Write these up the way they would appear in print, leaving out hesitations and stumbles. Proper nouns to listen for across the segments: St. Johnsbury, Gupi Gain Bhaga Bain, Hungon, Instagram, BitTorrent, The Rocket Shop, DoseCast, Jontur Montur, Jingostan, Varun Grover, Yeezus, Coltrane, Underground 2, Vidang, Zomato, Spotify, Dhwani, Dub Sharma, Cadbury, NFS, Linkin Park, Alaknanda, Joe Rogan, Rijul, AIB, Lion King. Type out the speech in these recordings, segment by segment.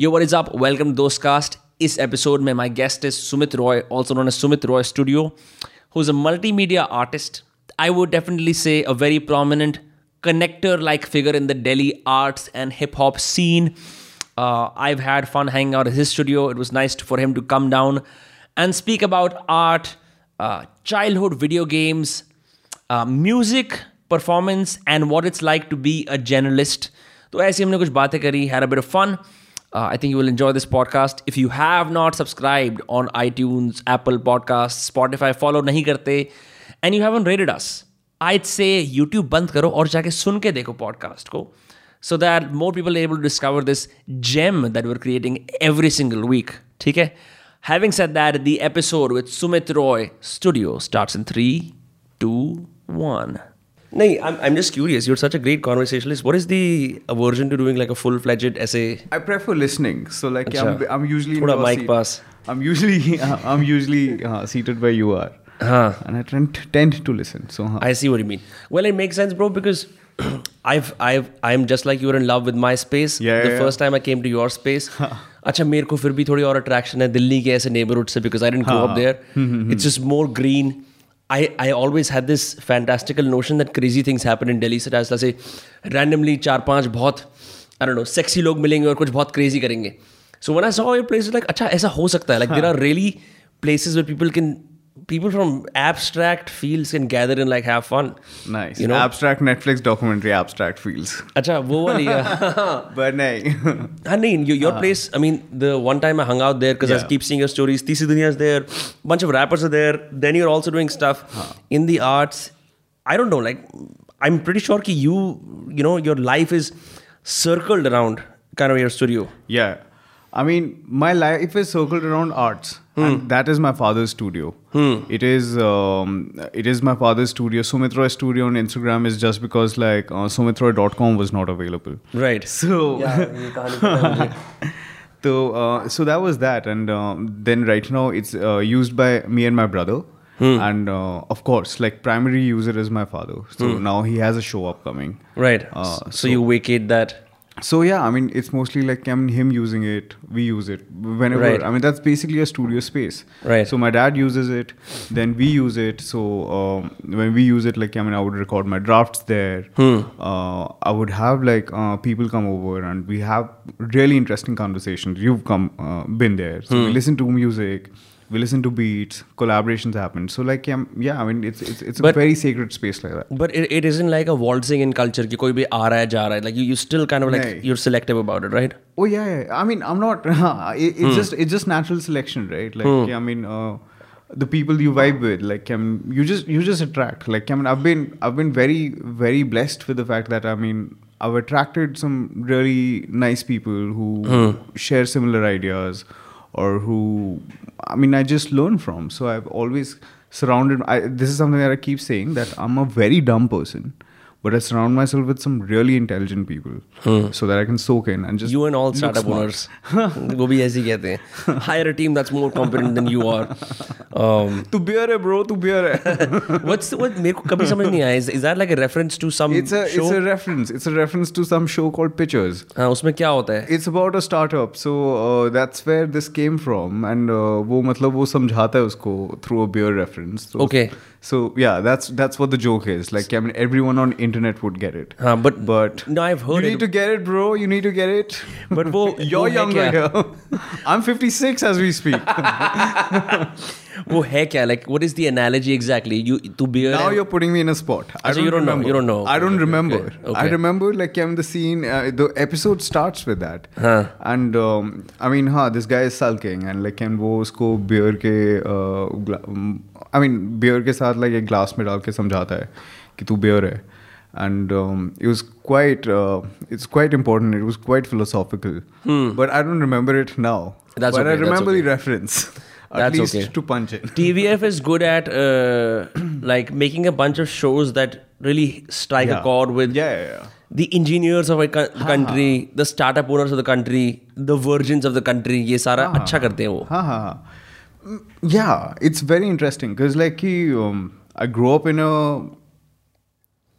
Yo what is up, welcome Dostcast. इस episode में my guest is Sumit Roy, also known as Sumit Roy studio, who is a multimedia artist. I would definitely say a very prominent connector like figure in the Delhi arts and hip hop scene. I've had fun hanging out at his studio. It was nice for him to come down and speak about art, childhood video games, music, performance and what it's like to be a journalist. So ऐसी हमने कुछ बातें करी, had a bit of fun. I think you will enjoy this podcast. If you have not subscribed on iTunes, Apple Podcasts, Spotify, follow नहीं करते and you haven't rated us, I'd say YouTube बंद करो और जाके सुन के देखो podcast को, so that more people are able to discover this gem that we're creating every single week. ठीक है? Having said that, the episode with Sumit Roy Studio starts in 3, 2, 1. No, I'm just curious. You're such a great conversationalist. What is the aversion to doing like a full-fledged essay? I prefer listening. So like I'm usually in your mic seat. Pass. I'm usually seated where you are. And I tend to listen. So I see what you mean. Well, it makes sense, bro, because I'm just like you were in love with my space. The first time I came to your space. अच्छा, मेरे को फिर भी थोड़ी और attraction है दिल्ली के ऐसे neighborhood से, because I didn't grow up there. It's just more green. I always had this fantastical notion that crazy things happen in Delhi. So ऐसे randomly 4-5 बहुत sexy लोग मिलेंगे और कुछ बहुत crazy करेंगे. So when I saw your places, like अच्छा ऐसा हो सकता है. Like there are really places where people from abstract fields can gather and like have fun. Nice. You know? Abstract Netflix documentary, abstract fields. Acha, wo wali. But nahi. Your place, I mean, the one time I hung out there because I keep seeing your stories. Tisri Dunia is there. Bunch of rappers are there. Then you're also doing stuff in the arts. I don't know. Like, I'm pretty sure ki your life is circled around kind of your studio. Yeah. I mean, my life is circled around arts. And that is my father's studio. It is my father's studio. Sumit Roy Studio on Instagram is just because like sumitroy.com was not available. Right. So so that was that, and then right now it's used by me and my brother. And of course, like primary user is my father. So now he has a show upcoming. Right. So you vacate that. So yeah, I mean, it's mostly like him using it, we use it whenever. Right. I mean, that's basically a studio space. Right. So my dad uses it, then we use it. So when we use it, like I would record my drafts there. I would have like people come over, and we have really interesting conversations. You've been there. So we listen to music, we listen to beats, collaborations happen. So like yeah, I mean, it's a very sacred space like that. But it isn't like a waltzing in culture ki koi bhi aa raha hai ja raha hai, like you still kind of like you're selective about it, right? Oh yeah. I mean, I'm not it's just natural selection, right? Like I mean, the people you vibe with, like you just attract. Like I've been very, very blessed with the fact that I've attracted some really nice people who share similar ideas, or who I just learn from. So I've always surrounded, this is something that I keep saying, that I'm a very dumb person, but I surround myself with some really intelligent people so that I can soak in and just... You and all startup owners. वो भी ऐसी कहते हैं. Hire a team that's more competent than you are. तू beer है bro, तू beer है. What मेरे को कभी समझ नहीं आया. Is that like a reference to some show? It's a reference. It's a reference to some show called Pictures. हाँ, उसमें क्या होता है? It's about a startup. So that's where this came from. And वो समझाता है उसको through a beer reference. So, okay. So yeah, that's what the joke is. Like everyone on internet would get it. But no, I've heard you need to get it, bro. You need to get it. But you're younger here. I'm 56 as we speak. वो है क्या? Like what is the analogy exactly? Now you're putting me in a spot. You don't know. I don't remember. Okay. I remember like the scene. The episode starts with that. And this guy is sulking, and like वो उसको beer के beer के साथ like एक glass में डाल के समझाता है कि तू beer है. And it's quite important. It was quite philosophical. But I don't remember it now. But I remember the reference. At least to punch it. TVF is good at like making a bunch of shows that really strike a chord with the engineers of a country, the startup owners of the country, the virgins of the country. ये सारा अच्छा करते हैं वो. Yeah, it's very interesting because like I grew up in a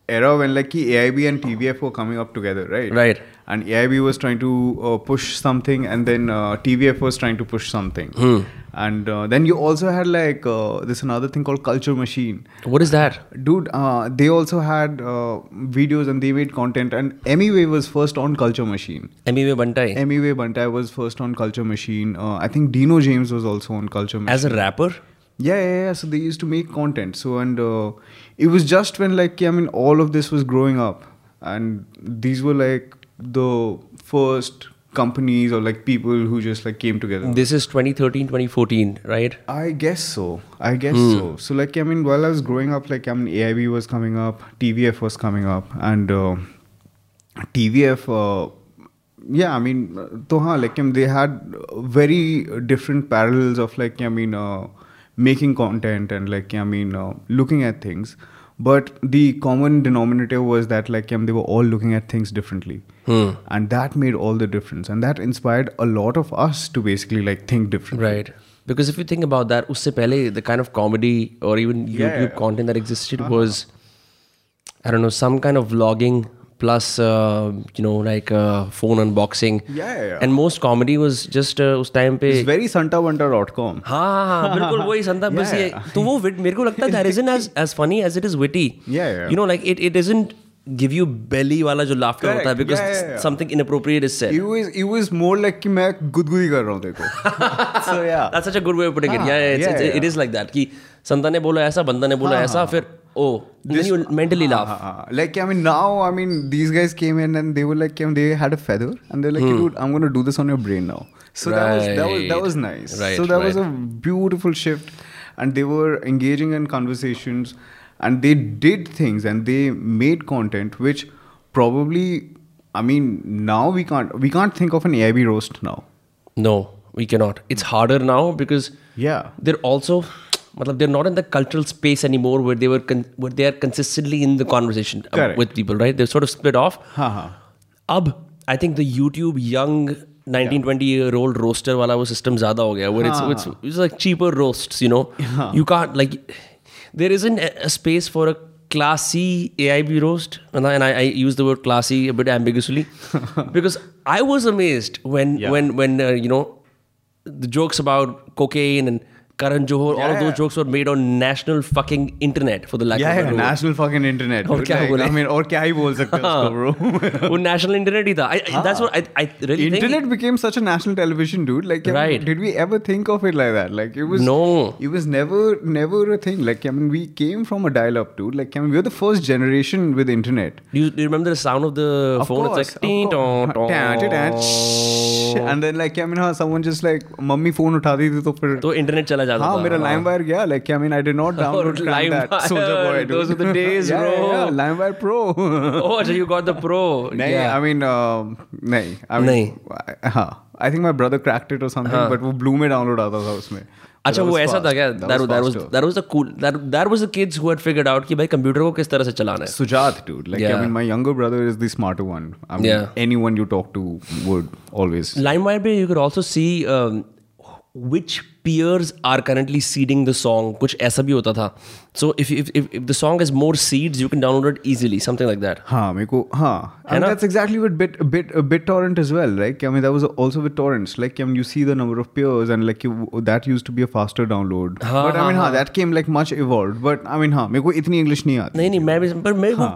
era when like AIB and TVF were coming up together, right? Right. And AIB was trying to push something, and then TVF was trying to push something. Hmm. And then you also had like this another thing called Culture Machine. What is that? Dude, they also had videos and they made content. And Emiway was first on Culture Machine. Emiway Bantai? Emiway Bantai was first on Culture Machine. I think Dino James was also on Culture Machine. As a rapper? Yeah. So they used to make content. So and it was just when like, I mean, all of this was growing up. And these were like the first companies or like people who just like came together. This is 2013, 2014, right? I guess so. So like, I mean, while I was growing up, like, I mean, AIB was coming up, TVF was coming up, and TVF... yeah, I mean, so haan, like, they had very different parallels of like, I mean, making content and like, I mean, looking at things. But the common denominator was that like they were all looking at things differently. Hmm. And that made all the difference. And that inspired a lot of us to basically like think differently. Right. Because if you think about that, usse pehle, the kind of comedy or even YouTube content that existed was, I don't know, some kind of vlogging plus, you know, like phone unboxing. Yeah. And most comedy was just us time pe... It's very santawanta.com. Haan, bilkul wohi santa. To wo wit, mereko lagta that isn't as funny as it is witty. Yeah. You know, like it doesn't give you belly wala jo laughter hota hai because something inappropriate is said. It was more like ki main gudgudi kar raha hu dekho. So yeah. That's such a good way of putting it. Yeah. It is like that ki santa ne bola aisa, banda ne bola aisa, fir oh, then you mentally laugh. Like, I mean, now, I mean, these guys came in and they were like, they had a feather and they're like, dude, I'm going to do this on your brain now. So that was nice. Right, so that was a beautiful shift, and they were engaging in conversations and they did things and they made content, which probably, I mean, now we can't think of an AIB roast now. No, we cannot. It's harder now because they're also... They're not in the cultural space anymore where they were where they are consistently in the conversation with people, right? They're sort of split off. I think the YouTube young 19-20-year-old roaster wala wo system zyada ho gaya, where it's like cheaper roasts, you know? You can't, like, there isn't a space for a classy AIB roast. And I use the word classy a bit ambiguously because I was amazed when you know, the jokes about cocaine and Karan Johar, all of those jokes were made on national fucking internet, for the lack of a word. National fucking internet. Or kya bole? I mean, aur kya hi bol sakte usko, bro? Wo national internet hi tha. That's what I really internet think. Internet became such a national television, dude. Like, did we ever think of it like that? Like, it was... No. It was never a thing. Like, I mean, we came from a dial-up, dude. Like, I mean, we were the first generation with internet. Do you remember the sound of the phone? Of course. It's like... And then, like, I mean, someone just like... Mummy phone utha di thi, to internet chala. हाँ, मेरा LimeWire गया, like, I mean, I did not download that. Soulja Boy, dude. Those are the days, bro. Yeah, LimeWire Pro. Oh, so you got the Pro. I mean, I think my brother cracked it or something, but वो blue में download आता था उसमें. अच्छा, वो ऐसा था क्या? That was the cool. That was the kids who had figured out कि भाई computer को किस तरह से चलाना है. Sujat, dude. Like, I mean, my younger brother is the smarter one. I mean, anyone you talk to would always. LimeWire पे you could also see which peers are currently seeding the song. Kuch aisa bhi hota tha. So if the song has more seeds, you can download it easily. Something like that. And that's exactly what BitTorrent as well. Like, I mean, that was also with torrents. Like, I mean, you see the number of peers and like that used to be a faster download. But I mean, that came like much evolved. But I mean, meko itni English nahi aati. Nahi, but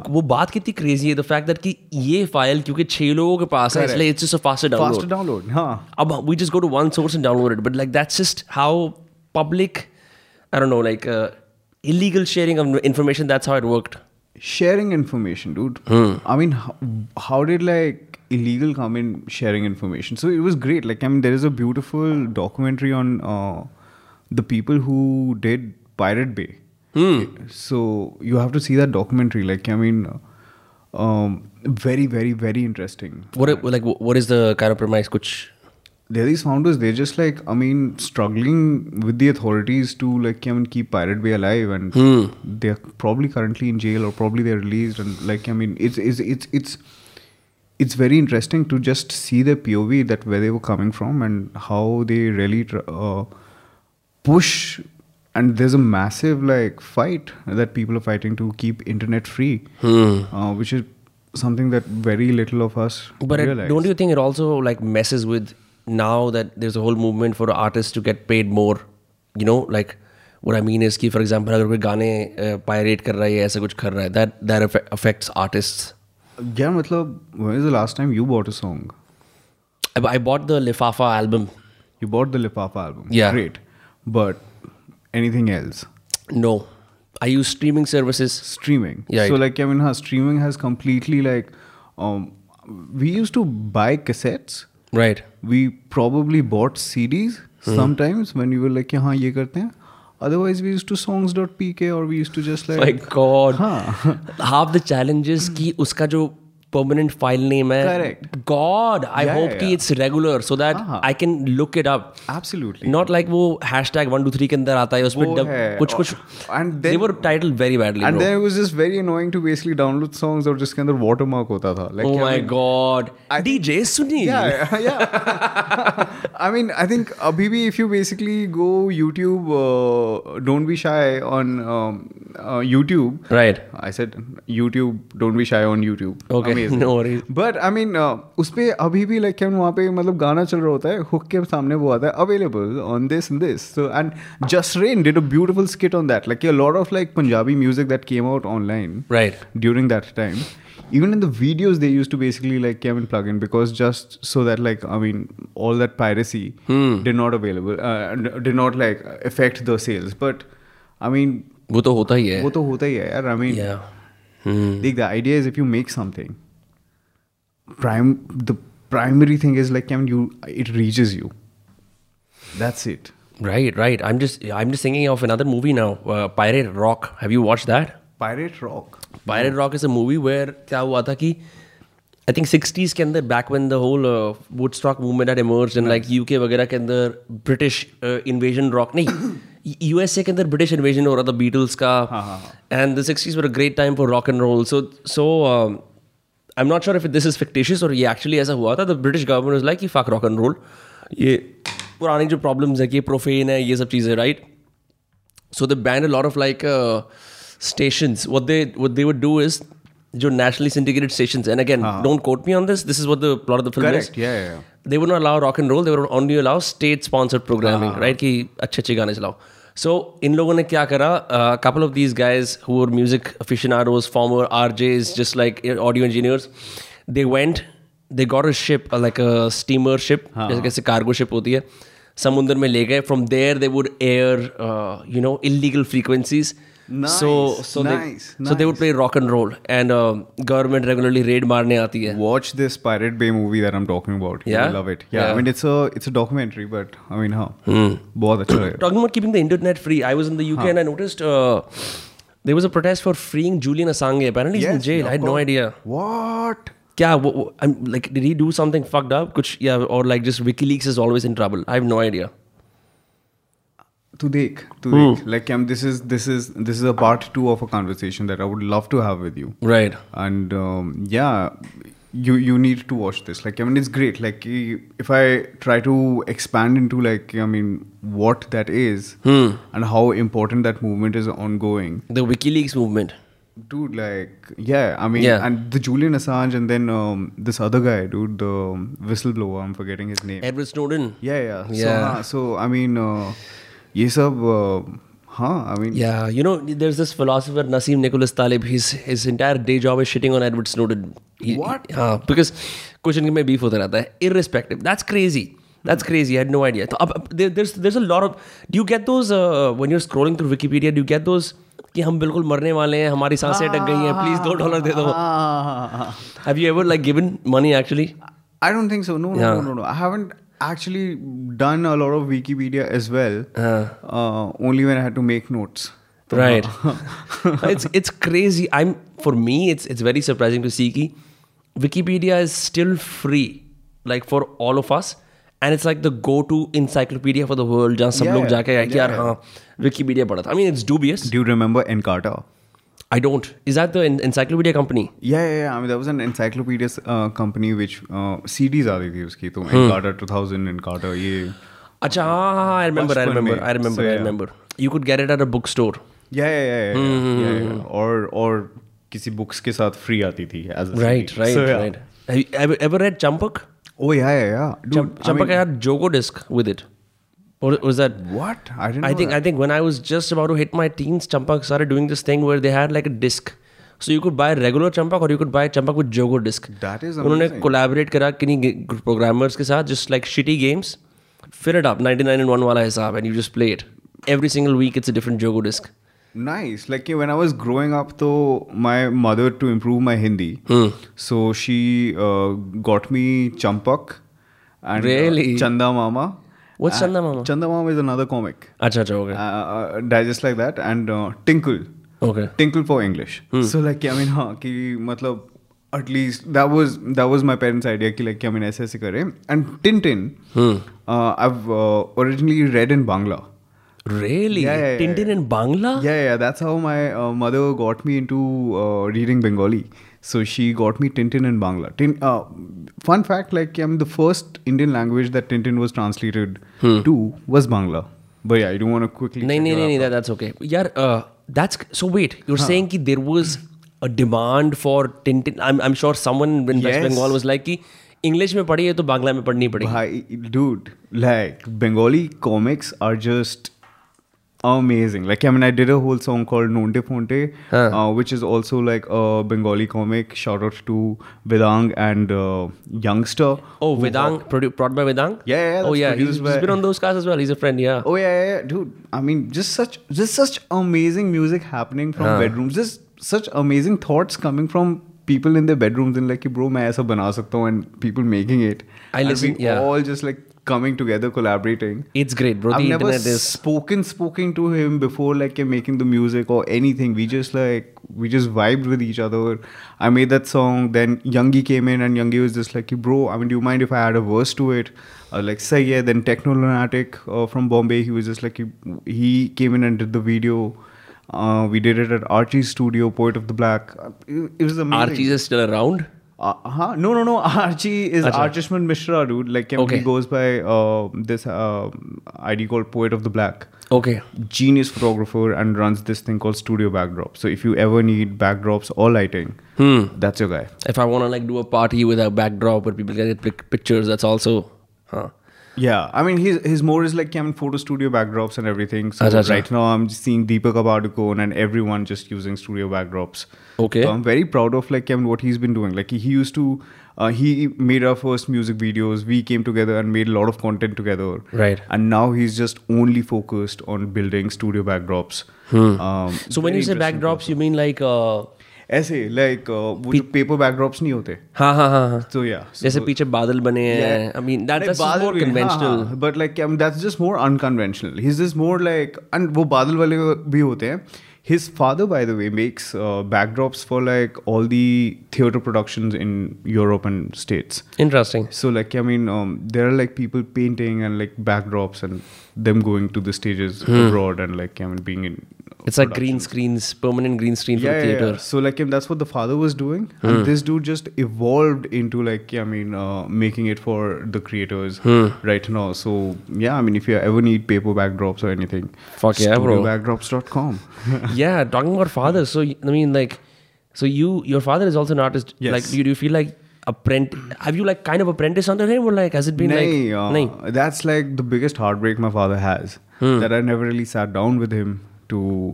wo baat kitni crazy hai. The fact that ki ye file kyunki 6 logon ke paas hai, it's just a faster download. Ab we just go to one source and download it. But like, that's just how public, I don't know, like illegal sharing of information, that's how it worked. Sharing information, dude. I mean, how did like illegal come in sharing information? So it was great. Like, I mean, there is a beautiful documentary on the people who did Pirate Bay. So you have to see that documentary. Like, I mean, very, very, very interesting. What is the kind of premise? Kuch? They're these founders, they're just like, I mean, struggling with the authorities to like, I mean, keep Pirate Bay alive, and they're probably currently in jail or probably they're released, and like, I mean, it's very interesting to just see their POV, that where they were coming from and how they really push And there's a massive like fight that people are fighting to keep internet free, which is something that very little of us realize. Don't you think it also like messes with now that there's a whole movement for artists to get paid more? You know, like what I mean is, ki, for example, अगर कोई गाने pirate कर रहा है या ऐसा कुछ कर रहा है, that affects artists. Yeah, मतलब when is the last time you bought a song? I bought the Lifafa album. You bought the Lifafa album. Yeah, great, but anything else? No. I use streaming services. Streaming. Yeah. So like, I mean, streaming has completely like, we used to buy cassettes. Right. We probably bought CDs sometimes when we were like, हाँ ये करते हैं. Otherwise, we used to songs.pk or we used to just like. My God. हाँ. Half the challenges कि उसका जो permanent file name hai. Correct. God, I hope that it's regular so that I can look it up. Absolutely. Not like वो #123 के अंदर आता है उसमें कुछ and then, they were titled very badly. And then it was just very annoying to basically download songs और जिसके अंदर watermark होता था. Like, oh my God. DJ Sunil. Yeah. I mean, I think abhi bhi if you basically go YouTube, don't be shy on YouTube. Right. I said YouTube, don't be shy on YouTube. Okay. I mean, no worries. But I mean, उसपे अभी भी like वहाँ पे मतलब गाना चल रहा होता है hook के सामने वो आता है available on this and this. So and Just Rain did a beautiful skit on that. Like a lot of like Punjabi music that came out online right during that time. Even in the videos they used to basically like came and plug in because just so that like I mean all that piracy did not available did not like affect the sales. But I mean वो तो होता ही है. वो तो होता ही है यार. I mean. Yeah. Like the idea is if you make something, the primary thing is like it reaches you. That's it. Right, right. I'm just thinking of another movie now. Pirate Rock. Have you watched that? Pirate Rock. Pirate Rock is a movie where क्या हुआ था कि I think 60s के अंदर back when the whole Woodstock movement had emerged and like UK वगैरह के अंदर British invasion rock नहीं. USA के अंदर British invasion हो रहा था Beatles का. And the 60s were a great time for rock and roll. So I'm not sure if this is fictitious or ये actually ऐसा हुआ था. The British government was like कि fuck rock and roll. ये पुरानी जो problems है कि profane है ये सब चीज़ें right. So they banned a lot of like stations. What they would do is जो nationally syndicated stations and again don't quote me on this. This is what the plot of the film is. Correct. Yeah. They would not allow rock and roll. They would only allow state sponsored programming right कि अच्छे गाने चलाओ. So, in लोगों ने क्या करा? A couple of these guys who were music aficionados, former RJs, just like audio engineers, they went, they got a ship, like a steamer ship, जैसे cargo ship होती है, समुंदर में ले गए. From there, they would air, you know, illegal frequencies. Nice, so they would play rock and roll, and government regularly raid मारने आती है. Watch this Pirate Bay movie that I'm talking about. Yeah, you love it. Yeah, I mean it's a documentary, but I mean बहुत अच्छा लगा. Talking about keeping the internet free, I was in the UK and I noticed there was a protest for freeing Julian Assange. Apparently he's in jail. I had no idea. What? क्या I'm like, did he do something fucked up? कुछ or like just WikiLeaks is always in trouble. I have no idea. To dekh. Like this is a part 2 of a conversation that I would love to have with you. Right. And you need to watch this. Like I mean, it's great. Like if I try to expand into like I mean what that is and how important that movement is ongoing. The WikiLeaks movement. Dude, like I mean, and the Julian Assange, and then this other guy, dude, the whistleblower. I'm forgetting his name. Edward Snowden. Yeah. So I mean. ये सब I mean you know there's this philosopher Nassim Nicholas Taleb, his entire day job is shitting on Edward Snowden. What? Because कुछ इनके में beef होता रहता है irrespective. That's crazy. I had no idea. There's a lot of, do you get those when you're scrolling through Wikipedia, do you get those कि हम बिल्कुल मरने वाले हैं, हमारी सांसें अटक गई हैं, please $2 दे दो. Have you ever like given money actually? I don't think so. No. I haven't actually done a lot of Wikipedia as well. Only when I had to make notes. Right. It's crazy. For me it's very surprising to see ki Wikipedia is still free, like for all of us, and it's like the go-to encyclopedia for the world. Jahan sab log jaake ki yaar Wikipedia padha tha. I mean, it's dubious. Do you remember Encarta? I don't. Is that the encyclopedia company? Yeah. I mean, that was an encyclopedia company which CDs aati thi uski. So Encarta 2000, Encarta. I remember. So, yeah. you could get it at a bookstore. Or किसी books के साथ free आती थी. Right. Have you ever read Champak? Oh yeah. Dude, Champak had Jogo disc with it. Or was that what? I think when I was just about to hit my teens, Champak started doing this thing where they had like a disc. So you could buy regular Champak or you could buy Champak with Jogo disc. That is amazing. उन्होंने collaborate करा किन्हीं programmers के साथ, just like shitty games. Fill it up, 99 and 1 wala hisab, and you just play it. Every single week, it's a different Jogo disc. Nice. Like when I was growing up, though, my mother, to improve my Hindi, so she got me Champak and Chanda Mama. What's Chanda Mama? Chanda Mama is another comic. Acha, okay. Digest like that and Tinkle. Okay. Tinkle for English. So like, I mean, at least that was my parents' idea कि like हम ऐसे ऐसे करें. And Tintin, I've originally read in Bangla. Really? Yeah, Tintin in Bangla? Yeah, that's how my mother got me into reading Bengali. So she got me Tintin in Bangla. Fun fact, like the first Indian language that Tintin was translated to was Bangla. But yeah, you don't want to quickly. No, that's okay. Yaar, so wait, you're saying that there was a demand for Tintin. I'm sure someone in West Bengal was like कि English में पढ़ी है तो बांग्ला में पढ़नी पड़ेगी. Dude, like Bengali comics are just amazing. Like, I mean, I did a whole song called Nonte Fonte, which is also like a Bengali comic. Shout out to Vidang and Youngster. Oh, Vidang, brought by Vidang? Yeah. He's been on DoseCast as well. He's a friend, yeah. Oh, yeah. Dude, I mean, just such amazing music happening from bedrooms. Just such amazing thoughts coming from people in their bedrooms and like, bro, main aisa bana sakta hu, and people making it. All just like coming together, collaborating. It's great, bro. I've never spoken to him before, like making the music or anything. We just vibed with each other. I made that song. Then Youngie came in and Youngie was just like, bro, I mean, do you mind if I add a verse to it? I was like, say yeah. Then Techno Lunatic from Bombay, he was just like, he came in and did the video. We did it at Archie's studio, Poet of the Black. It was amazing. Archie's is still around? No. Archie is Archishman Mishra, dude. Like, he goes by this ID called Poet of the Black. Okay. Genius photographer and runs this thing called Studio Backdrop. So if you ever need backdrops or lighting, that's your guy. If I want to like do a party with a backdrop where people can get pictures, that's also... Yeah, I mean, his more is like photo studio backdrops and everything. So right now I'm just seeing Deepak Abadukon and everyone just using studio backdrops. Okay. So I'm very proud of like what he's been doing. Like he used to, he made our first music videos. We came together and made a lot of content together. Right. And now he's just only focused on building studio backdrops. So when you say backdrops, you mean like... ऐसे like वो जो paper backdrops नहीं होते. हाँ. So yeah. जैसे पीछे बादल बने हैं. I mean that's more conventional. But like that's just more unconventional. He's just more like and वो बादल वाले भी होते हैं. His father, by the way, makes backdrops for like all the theater productions in Europe and States. Interesting. So like, I mean, there are like people painting and like backdrops and them going to the stages abroad and like, I mean, being in. It's like green screens, permanent green screen for the theater. Yeah. So like, that's what the father was doing. And this dude just evolved into like, I mean, making it for the creators right now. So yeah, I mean, if you ever need paper backdrops or anything. Fuck yeah, bro. Backdrops.com. Yeah, talking about fathers. So I mean, like, so your father is also an artist. Yes. Like, do you feel like have you like kind of apprentice under him, or like has it been that's like the biggest heartbreak my father has, that I never really sat down with him to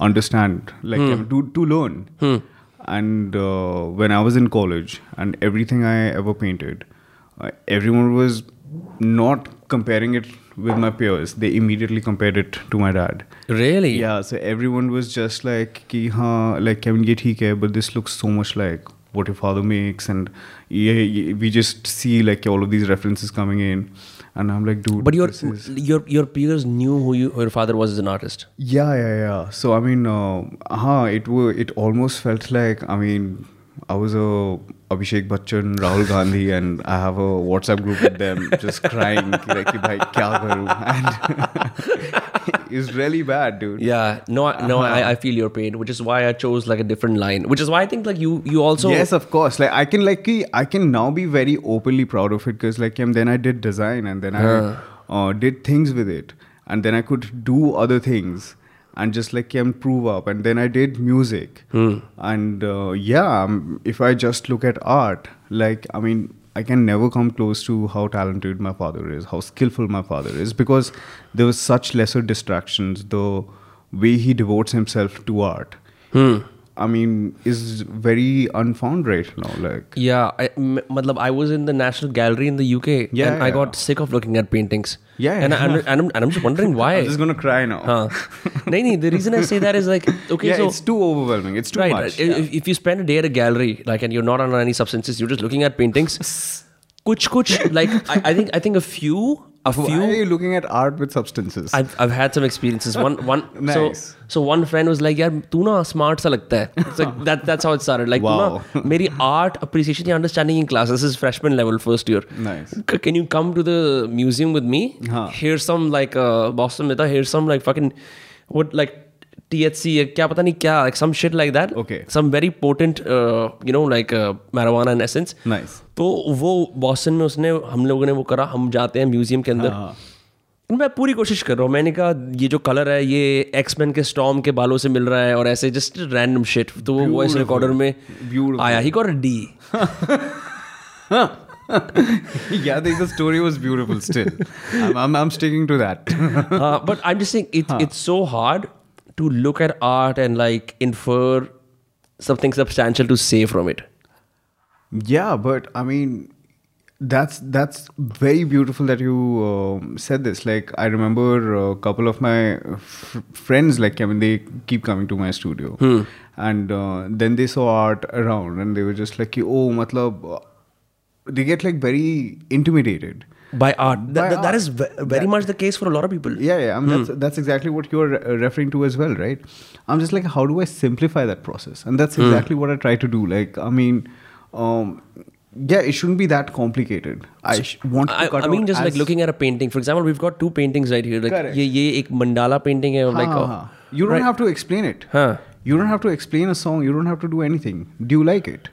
understand, like to learn. And when I was in college, and everything I ever painted, everyone was not comparing it with my peers. They immediately compared it to my dad. Really? Yeah, so everyone was just like, ki, haan, like, I mean, ye theek hai, but this looks so much like what your father makes, and we just see like all of these references coming in. And I'm like, dude. But your peers knew who your father was as an artist. Yeah. So I mean, it almost felt like, I mean, I was a Abhishek Bachchan, Rahul Gandhi, and I have a WhatsApp group with them just crying like, "Bhai, kya karu?" And it's really bad, dude. Yeah, no, I feel your pain, which is why I chose like a different line. Which is why I think like you also. Yes, of course. Like I can now be very openly proud of it, because like then I did design, and then I did things with it. and then I could do other things and just like improve up. And then I did music. And if I just look at art, like, I mean, I can never come close to how talented my father is, how skillful my father is, because there was such lesser distractions. The way he devotes himself to art, I mean, is very unfound right now. Like, yeah, I was in the National Gallery in the UK, I got sick of looking at paintings. I'm just wondering why. I'm just gonna cry now. The reason I say that is like, okay, so it's too overwhelming. It's too much. If you spend a day at a gallery, like, and you're not on any substances, you're just looking at paintings. Kuch. Like, I think a few. Why are you looking at art with substances? I've had some experiences. One nice. So one friend was like, "Yaar, tu na smart sa lagta hai." It's like that's how it started. Like, wow. Meri art appreciation and understanding in class. This is freshman level, first year. Nice. Can you come to the museum with me? Here's some like Boston meta. Here's some like fucking what like THC. Kya pata nahi kya, like some shit like that. Okay. Some very potent, marijuana in essence. Nice. तो वो Boston में उसने हम लोगों ने वो करा, हम जाते हैं म्यूजियम के अंदर. मैं पूरी कोशिश कर रहा हूँ. मैंने कहा ये जो कलर है ये एक्समैन के स्टॉर्म के बालों से मिल रहा है और ऐसे जस्ट रैंडम शिट. तो वो वॉइस रिकॉर्डर में आया. He got a D. Yeah, the story was beautiful still. I'm sticking to that. But I'm just saying it's so hard to look at art and like infer something substantial to say from it. Yeah, but I mean, that's very beautiful that you said this. Like, I remember a couple of my friends, like, I mean, they keep coming to my studio. And then they saw art around and they were just like, oh, matlab, they get like very intimidated. By art. That is very much the case for a lot of people. Yeah. I mean, that's exactly what you're referring to as well, right? I'm just like, how do I simplify that process? And that's exactly what I try to do. Like, I mean... it shouldn't be that complicated. Like looking at a painting. For example, we've got two paintings right here. Like, ये एक mandala painting है. You don't have to explain it. You don't have to explain a song. You don't have to do anything. Do you like it?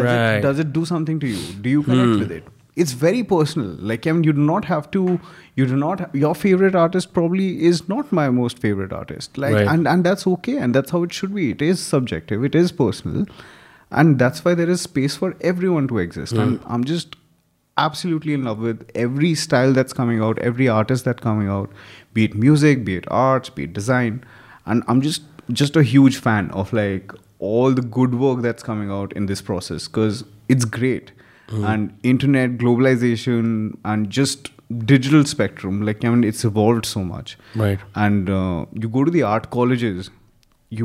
Does it do something to you? Do you connect with it? It's very personal. Like, I mean, your favorite artist probably is not my most favorite artist. Like, and that's okay. And that's how it should be. It is subjective. It is personal. And that's why there is space for everyone to exist. And I'm just absolutely in love with every style that's coming out, every artist that's coming out, be it music, be it arts, be it design. And I'm just a huge fan of like all the good work that's coming out in this process, because it's great. And internet, globalization, and just digital spectrum, like, I mean, it's evolved so much. Right. And you go to the art colleges,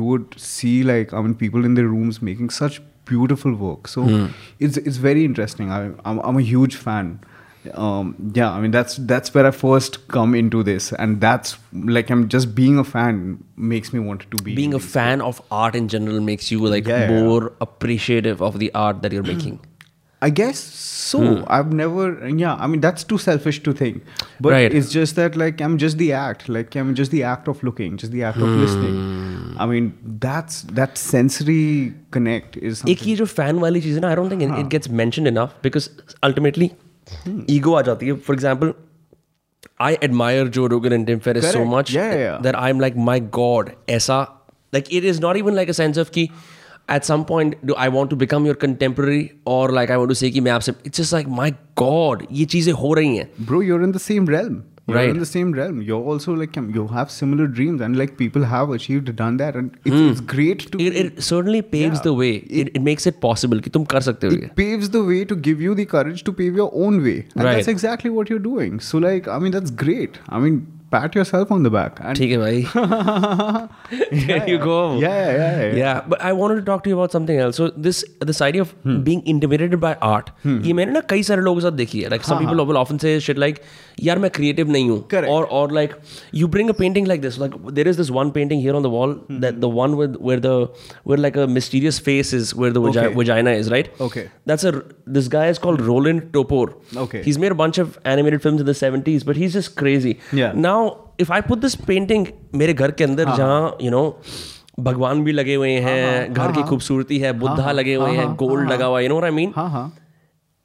you would see like, I mean, people in their rooms making such beautiful work. So it's very interesting. I'm a huge fan. I mean, that's where I first come into this, and that's like, I'm just being a fan makes me want to be. Being a fan of art in general makes you like more appreciative of the art that you're making. I guess so. I've never, I mean, that's too selfish to think. But it's just that, like, I'm just the act. Like, I mean, just the act of looking, just the act of listening. I mean, that sensory connect is something. Ek ye jo fan wali cheez hai na, I don't think it gets mentioned enough, because ultimately, ego aa jati hai. For example, I admire Joe Rogan and Tim Ferriss so much that I'm like, my God, aisa. Like, it is not even like a sense of ki, at some point, do I want to become your contemporary, or like I want to say ki main aapse. It's just like, my God, ye cheeze ho rahi hain. Bro, you're in the same realm. You're in the same realm. You're also like, you have similar dreams, and like people have achieved, done that, and it's great to. It certainly paves the way. It makes it possible ki tum kar sakte ho. It paves the way to give you the courage to pave your own way, and that's exactly what you're doing. So like, I mean, that's great. I mean, pat yourself on the back. Okay, bhai. There you go. Yeah. But I wanted to talk to you about something else. So this idea of being intimidated by art. ये मैंने ना कई सारे लोगों के साथ देखी है. Like some people will often say shit like, "Yaar, मैं creative नहीं हूँ." Or like, you bring a painting like this. Like there is this one painting here on the wall, that the one with where like a mysterious face is, where the vagina is, right? Okay. This guy is called Roland Topor. Okay. He's made a bunch of animated films in the 70s, but he's just crazy. Yeah. Now, if I put this painting मेरे घर के अंदर, जहाँ you know भगवान भी लगे हुए हैं, घर की खूबसूरती है, बुद्धा लगे हुए हैं, गोल्ड लगा हुआ, you know what I mean?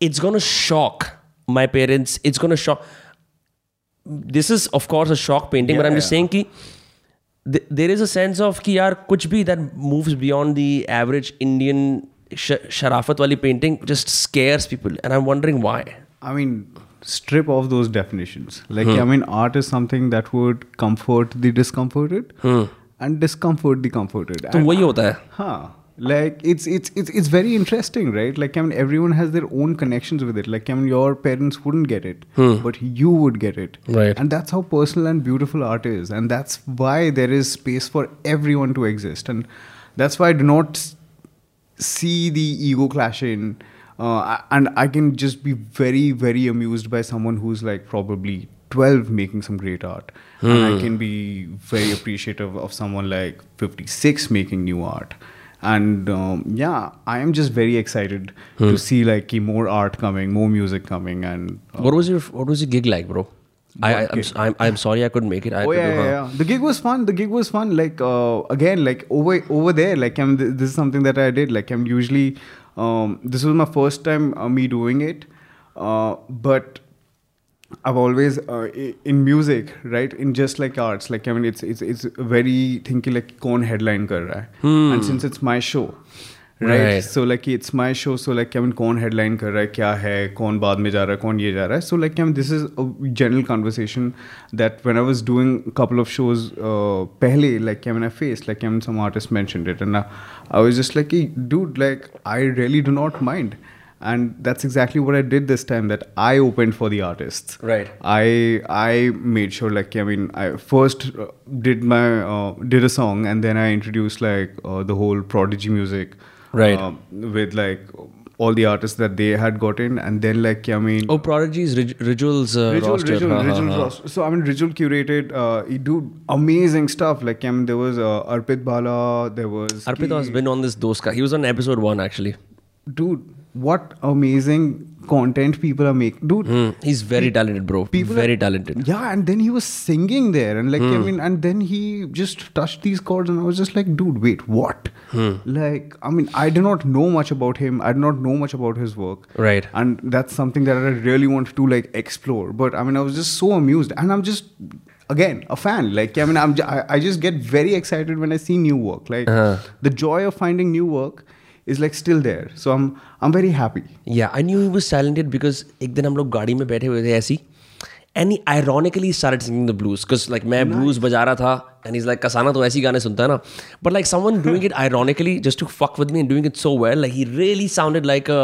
It's gonna shock my parents. It's gonna shock. this is of course a shock painting, but I'm just saying ki there is a sense of ki yaar kuch bhi that moves beyond the average Indian sharafat wali painting just scares people, and I'm wondering why. I mean, strip off those definitions. Like, I mean, art is something that would comfort the discomforted and discomfort the comforted. So वही होता है. हाँ. Like, it's very interesting, right? Like, I mean, everyone has their own connections with it. Like, I mean, your parents wouldn't get it, but you would get it. Right. And that's how personal and beautiful art is. And that's why there is space for everyone to exist. And that's why I do not see the ego clash in. And I can just be very, very amused by someone who's like probably 12 making some great art. And I can be very appreciative of someone like 56 making new art. And yeah, I am just very excited to see like more art coming, more music coming. And what was your gig like, bro? I'm sorry I couldn't make it. The gig was fun. Like again, like over there, like I mean, this is something that I did. Like I'm usually this was my first time me doing it, but I've always in music, right? In just like arts, like I mean, it's very thinking like कौन headline कर रहा है, and since it's my show, right? So like it's my show, so like I mean, कौन headline कर रहा है, क्या है, कौन बाद में जा रहा है, कौन ये जा रहा है. So like I mean, this is a general conversation that when I was doing a couple of shows पहले, like I mean, I faced like I mean, some artists mentioned it, and I was just like, dude, like I really do not mind. And that's exactly what I did this time, that I opened for the artists. Right. I made sure, like, I mean, I first did my did a song, and then I introduced, like, the whole Prodigy music. Right. With, like, all the artists that they had gotten, and then, like, I mean... Oh, Prodigy's Rijul's roster. Rijul's roster. So, I mean, Rijul curated, he do amazing stuff. Like, I mean, there was Arpit Bhalla, there was... Arpit has been on this DoseCast. He was on episode 1, actually. Dude... What amazing content people are making. Dude. He's very talented, bro. Very talented. Yeah, and then he was singing there. And like, I mean, and then he just touched these chords and I was just like, dude, wait, what? Like, I mean, I do not know much about him. I do not know much about his work. Right. And that's something that I really want to like explore. But I mean, I was just so amused. And I'm just, again, a fan. Like, I mean, I just get very excited when I see new work. Like, the joy of finding new work is like still there. So I'm very happy. Yeah, I knew he was talented because ek din hum log gaadi mein baithe hue the aise, and he ironically started singing the blues because like main blues baja raha tha, and he's like Kasana to aise gaane sunta hai na, but like someone doing it ironically just to fuck with me and doing it so well, like he really sounded like a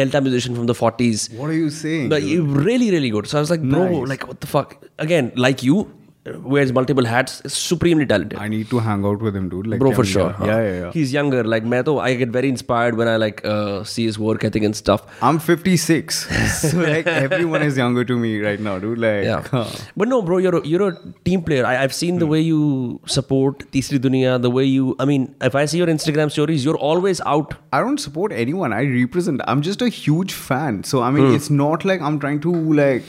Delta musician from the 40s. What are you saying? Like, really, really good. So I was like, bro, like what the fuck? Again, like you, wears multiple hats, is supremely talented. I need to hang out with him, dude. Like, bro, for sure. Yeah. He's younger. Like, I get very inspired when I like see his work ethic and stuff. I'm 56. So like everyone is younger to me right now, dude. Like, But no, bro, you're a team player. I've seen the way you support Tisri Dunia, the way you, I mean, if I see your Instagram stories, you're always out. I don't support anyone. I represent. I'm just a huge fan. So I mean, it's not like I'm trying to like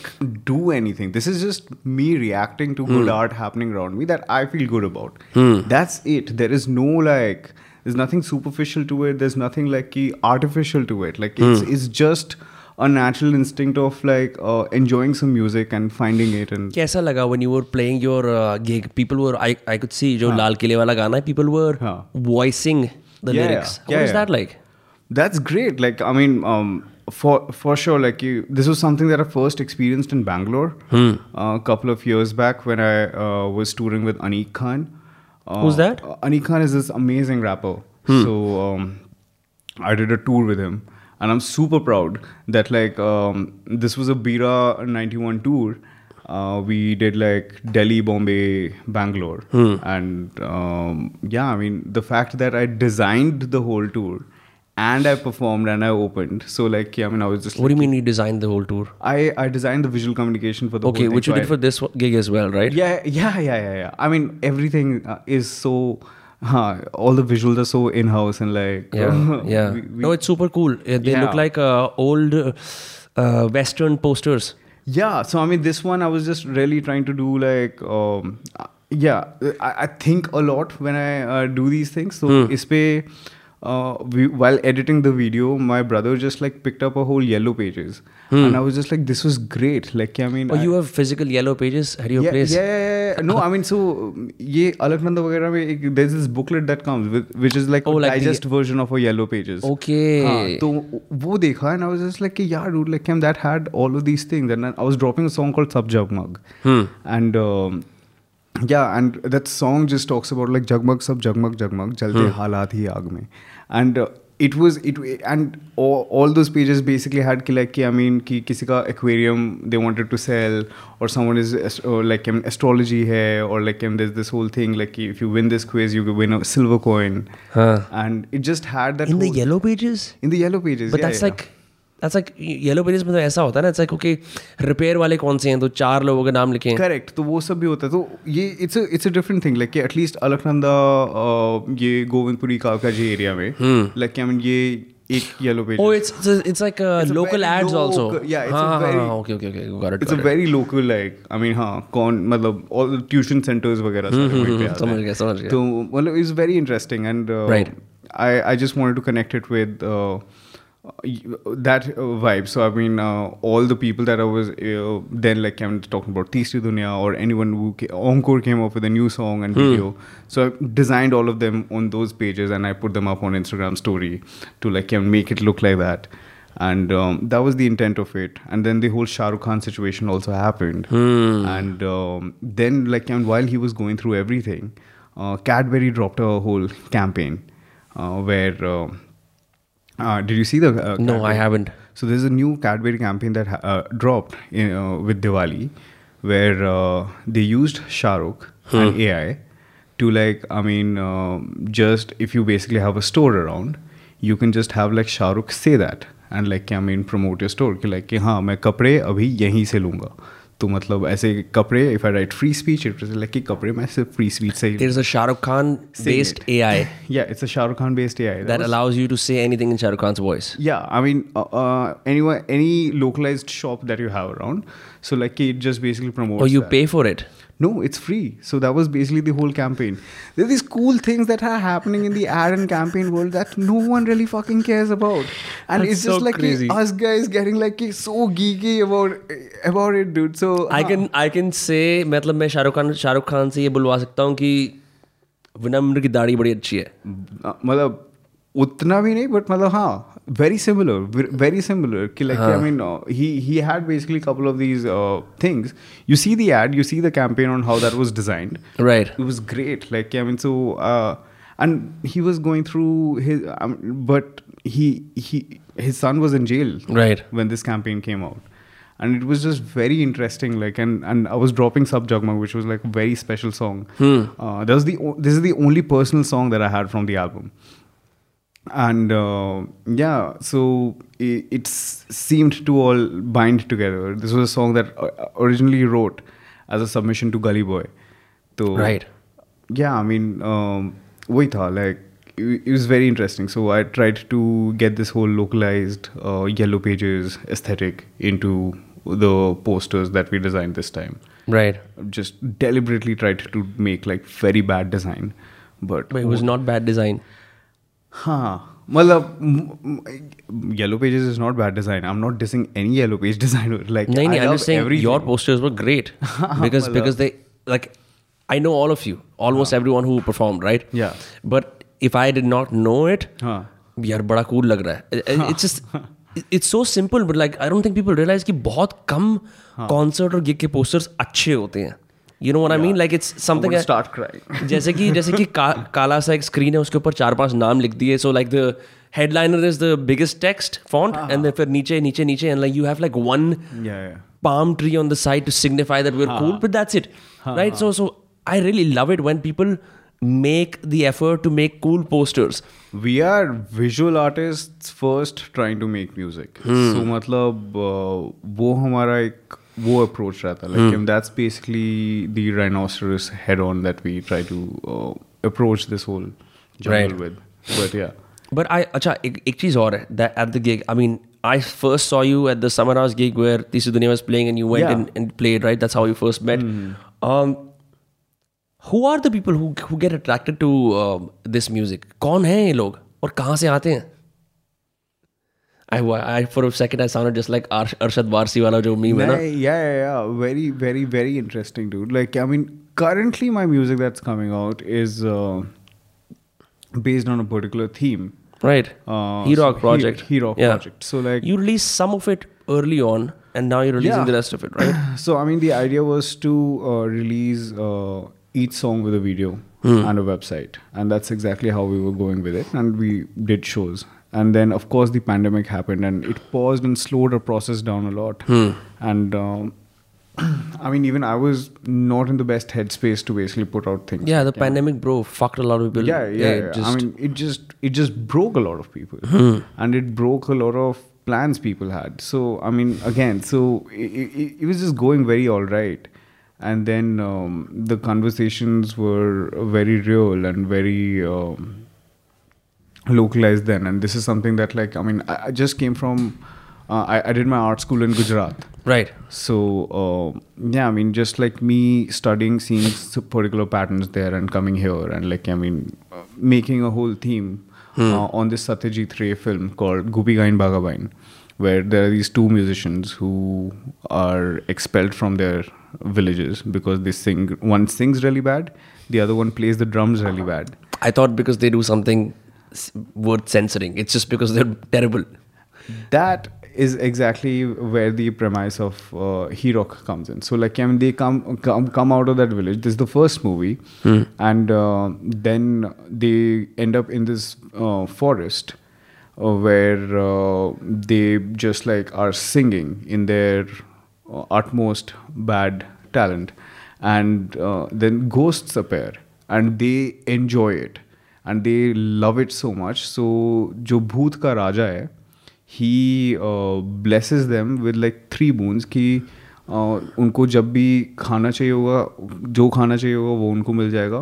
do anything. This is just me reacting to good art happening around me that I feel good about. That's it. There is no like, there's nothing superficial to it. There's nothing like artificial to it. Like it's just a natural instinct of like enjoying some music and finding it. And kaisa laga when you were playing your gig? People were, I could see jo Lal Kile wala gaana, people were voicing the lyrics. What is that like? That's great. Like, I mean, for sure, like this was something that I first experienced in Bangalore a couple of years back when I was touring with Anik Khan. Who's that? Anik Khan is this amazing rapper. So I did a tour with him, and I'm super proud that like this was a Bira 91 tour. We did like Delhi, Bombay, Bangalore, and yeah, I mean the fact that I designed the whole tour. And I performed and I opened. So like, yeah, I mean, I was just... What do you mean you designed the whole tour? I designed the visual communication for the whole thing. Okay, which you did for this gig as well, right? Yeah. I mean, everything is so... all the visuals are so in-house and like... Yeah. No, it's super cool. They look like old Western posters. Yeah, so I mean, this one I was just really trying to do like... I think a lot when I do these things. So, ispe... while editing the video, my brother just like picked up a whole yellow pages, and I was just like, this was great. Like, I mean, you have physical yellow pages at your place? Yeah. No, I mean, so ye Alaknanda वगैरह में there's this booklet that comes with, which is like a digest version of a yellow pages. Okay. तो वो देखा and I was just like, yeah, dude, like that had all of these things, and I was dropping a song called Sab Jagmag, and yeah, and that song just talks about like jagmag sab jagmag jagmag jalte halat hi aag mein, and it was and all those pages basically had like I mean ki kisi ka aquarium they wanted to sell, or someone is like astrology hai, or like there's this whole thing like if you win this quiz you win a silver coin, and it just had that in the yellow pages but yeah, that's like that's like yellow pages में तो ऐसा होता है ना, it's like okay repair वाले कौन से हैं तो चार लोगों के नाम लिखे हैं, करेक्ट, तो वो सब भी होता है. तो ये it's a different thing like at least Alaknanda ये गोविंदपुरी काका जी एरिया में लाइक आई मीन ये एक yellow page, oh it's like local ads also, yeah it's a very okay got it, it's a very local like I mean हां कौन मतलब all tuition centres वगैरह सारे, समझ गया तो मतलब it's very interesting and I just wanted to connect it with that vibe. So I mean all the people that I was then like I'm talking about Tisri Dunia or anyone who Encore came up with a new song and video, so I designed all of them on those pages and I put them up on Instagram story to like make it look like that, and that was the intent of it. And then the whole Shah Rukh Khan situation also happened, and then like while he was going through everything, Cadbury dropped a whole campaign where did you see the No, I haven't. So there's a new Cadbury campaign that dropped in, with Diwali, where they used Shah Rukh and AI to like, I mean, just if you basically have a store around, you can just have like Shah Rukh say that and like, I mean, promote your store. Ki like, हाँ मैं कपड़े अभी यहीं से लूँगा. तो मतलब ऐसे कपड़े if I write free speech it was like कि कपड़े मैं सिर्फ free speech से ही. There's a Shah Rukh Khan based AI. Yeah, it's a Shah Rukh Khan based AI that allows you to say anything in Shah Rukh Khan's voice. Yeah, I mean any localized shop that you have around, so like it just basically promotes. Or you that. Pay for it. No, it's free. So that was basically the whole campaign. There are these cool things that are happening in the ad and campaign world that no one really fucking cares about. And that's it's so just like crazy. Us guys getting like so geeky about it, dude. So I can say matlab main Shah Rukh Khan se ye bulwa sakta hu ki Vinamr ki daadi badi achhi hai. Matlab utna bhi nahi but matlab हाँ very similar ki like I mean he had basically a couple of these things. You see the ad, you see the campaign on how that was designed, right? It was great, like I mean, so and he was going through his but his son was in jail, right, when this campaign came out, and it was just very interesting, like and I was dropping Sab Jagmag, which was like a very special song. This is the only personal song that I had from the album. And yeah, so it seemed to all bind together. This was a song that originally wrote as a submission to Gully Boy. So, right. Yeah, I mean, वही था, like it was very interesting. So I tried to get this whole localized yellow pages aesthetic into the posters that we designed this time. Right. Just deliberately tried to make like very bad design, but it was not bad design. हाँ मतलब yellow pages is not bad design, I am not dissing any yellow page designer, like नहीं, I am saying your posters were great because they like I know all of you, almost everyone who performed, right? Yeah, but if I did not know it, यार बड़ा cool लग रहा है. It's just it's so simple, but like I don't think people realize कि बहुत कम concert और gig के पोस्टर्स अच्छे होते हैं. You know what I mean? Like it's something. I start crying. जैसे कि काला सा एक स्क्रीन है, उसके ऊपर चार पांच नाम लिख दिए. So like the headliner is the biggest text font, and then फिर नीचे and like you have like one palm tree on the side to signify that we're cool, but that's it, right? So I really love it when people make the effort to make cool posters. We are visual artists first trying to make music. So मतलब वो हमारा एक वो approach रहता है, like that's basically the rhinoceros head on that we try to approach this whole jungle with. But yeah but I अच्छा एक चीज और है that at the gig, I mean I first saw you at the summer house gig where Teesri Duniya was playing and you went and played, right? That's how you first met. Who are the people who get attracted to this music? कौन है ये लोग? और कहाँ से आते हैं? I for a second I sounded just like Arshad Warsi wala jo meme hai na. Yeah, very very very interesting dude. Like I mean currently my music that's coming out is based on a particular theme. Right. Hero project. So like you released some of it early on and now you're releasing the rest of it, right? So I mean the idea was to release each song with a video and a website, and that's exactly how we were going with it, and we did shows. And then, of course, the pandemic happened and it paused and slowed our process down a lot. And I mean, even I was not in the best headspace to basically put out things. Yeah, the pandemic, bro, fucked a lot of people. Yeah. I mean, it just broke a lot of people. And it broke a lot of plans people had. So, I mean, again, so it was just going very all right. And then the conversations were very real and very... localized then, and this is something that, like, I mean, I just came from I did my art school in Gujarat, right? So yeah, I mean, just like me studying, seeing particular patterns there and coming here and, like, I mean, making a whole theme on this Satyajit Ray film called Gupi Gain Bhaga Bain, where there are these two musicians who are expelled from their villages because they sing, one sings really bad, the other one plays the drums really bad. I thought because they do something worth censoring, it's just because they're terrible. That is exactly where the premise of Hirok comes in. So, like, I mean, they come out of that village. This is the first movie, and then they end up in this forest where they just, like, are singing in their utmost bad talent, and then ghosts appear and they enjoy it. And they love it so much. So, जो भूत का राजा है, he blesses them with like 3 boons कि उनको जब भी खाना चाहिए होगा, जो खाना चाहिए होगा वो उनको मिल जाएगा.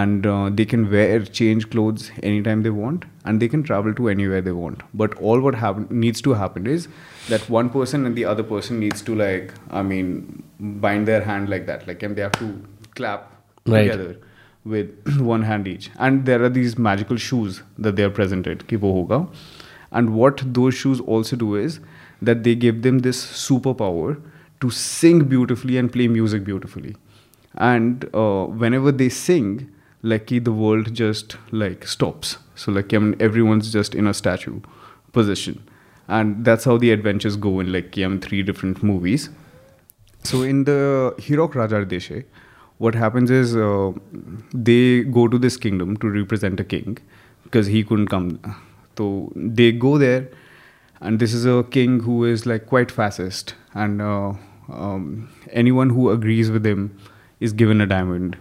And they can wear, change clothes anytime they want, and they can travel to anywhere they want. But all what needs to happen is that one person and the other person needs to, like, I mean, bind their hand like that, like, and they have to clap together. With one hand each, and there are these magical shoes that they are presented ki wo hoga, and what those shoes also do is that they give them this superpower to sing beautifully and play music beautifully, and whenever they sing, like, the world just, like, stops. So, like, I mean, everyone's just in a statue position, and that's how the adventures go in, like, I mean, 3 different movies. So in the Hirok Rajar Deshe, what happens is they go to this kingdom to represent a king because he couldn't come. So they go there, and this is a king who is, like, quite fascist, and anyone who agrees with him is given a diamond,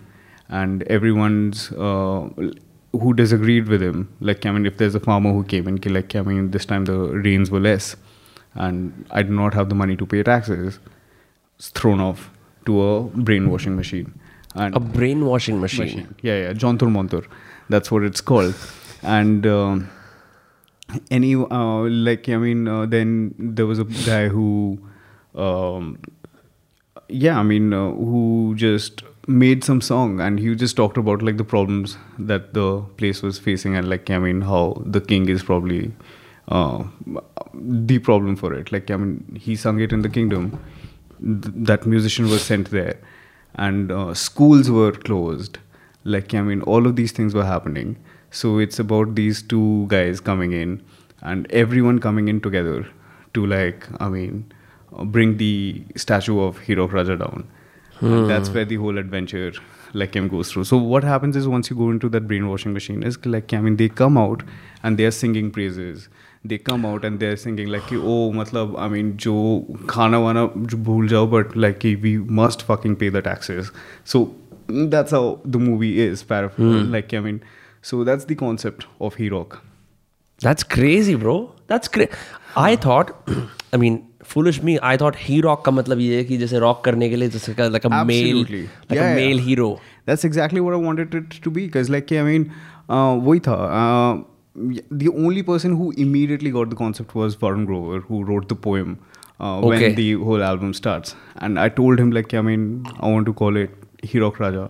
and everyone's who disagreed with him, like, I mean, if there's a farmer who came and, like, I mean, this time the rains were less and I do not have the money to pay taxes, it's thrown off to a brainwashing machine. And a brainwashing machine. Yeah. Jontur Montur. That's what it's called. And then there was a guy who, who just made some song, and he just talked about, like, the problems that the place was facing, and, like, I mean, how the king is probably the problem for it. Like, I mean, he sung it in the kingdom. That musician was sent there, and schools were closed. Like, I mean, all of these things were happening. So it's about these 2 guys coming in, and everyone coming in together to, like, I mean, bring the statue of Hirok Raja down. And that's where the whole adventure, like, goes through. So what happens is, once you go into that brainwashing machine, is, like, I mean, they come out and they are singing praises. They come out and they're singing, like, oh, matlab, I mean, jo khana wana jo bhul jao, but, like, we must fucking pay the taxes. So that's how the movie is, paraphrasing. Like, I mean, so that's the concept of Hirok. That's crazy, bro. That's crazy. I thought, I mean, foolish me, I thought Hirok ka matlab ye hai ki jaise rock karne ke liye, jaise, like, a Absolutely. Male, like, a male hero. That's exactly what I wanted it to be, because, like, I mean, wohi tha. The only person who immediately got the concept was Varun Grover, who wrote the poem when the whole album starts. And I told him, like, I mean, I want to call it Hirok Raja.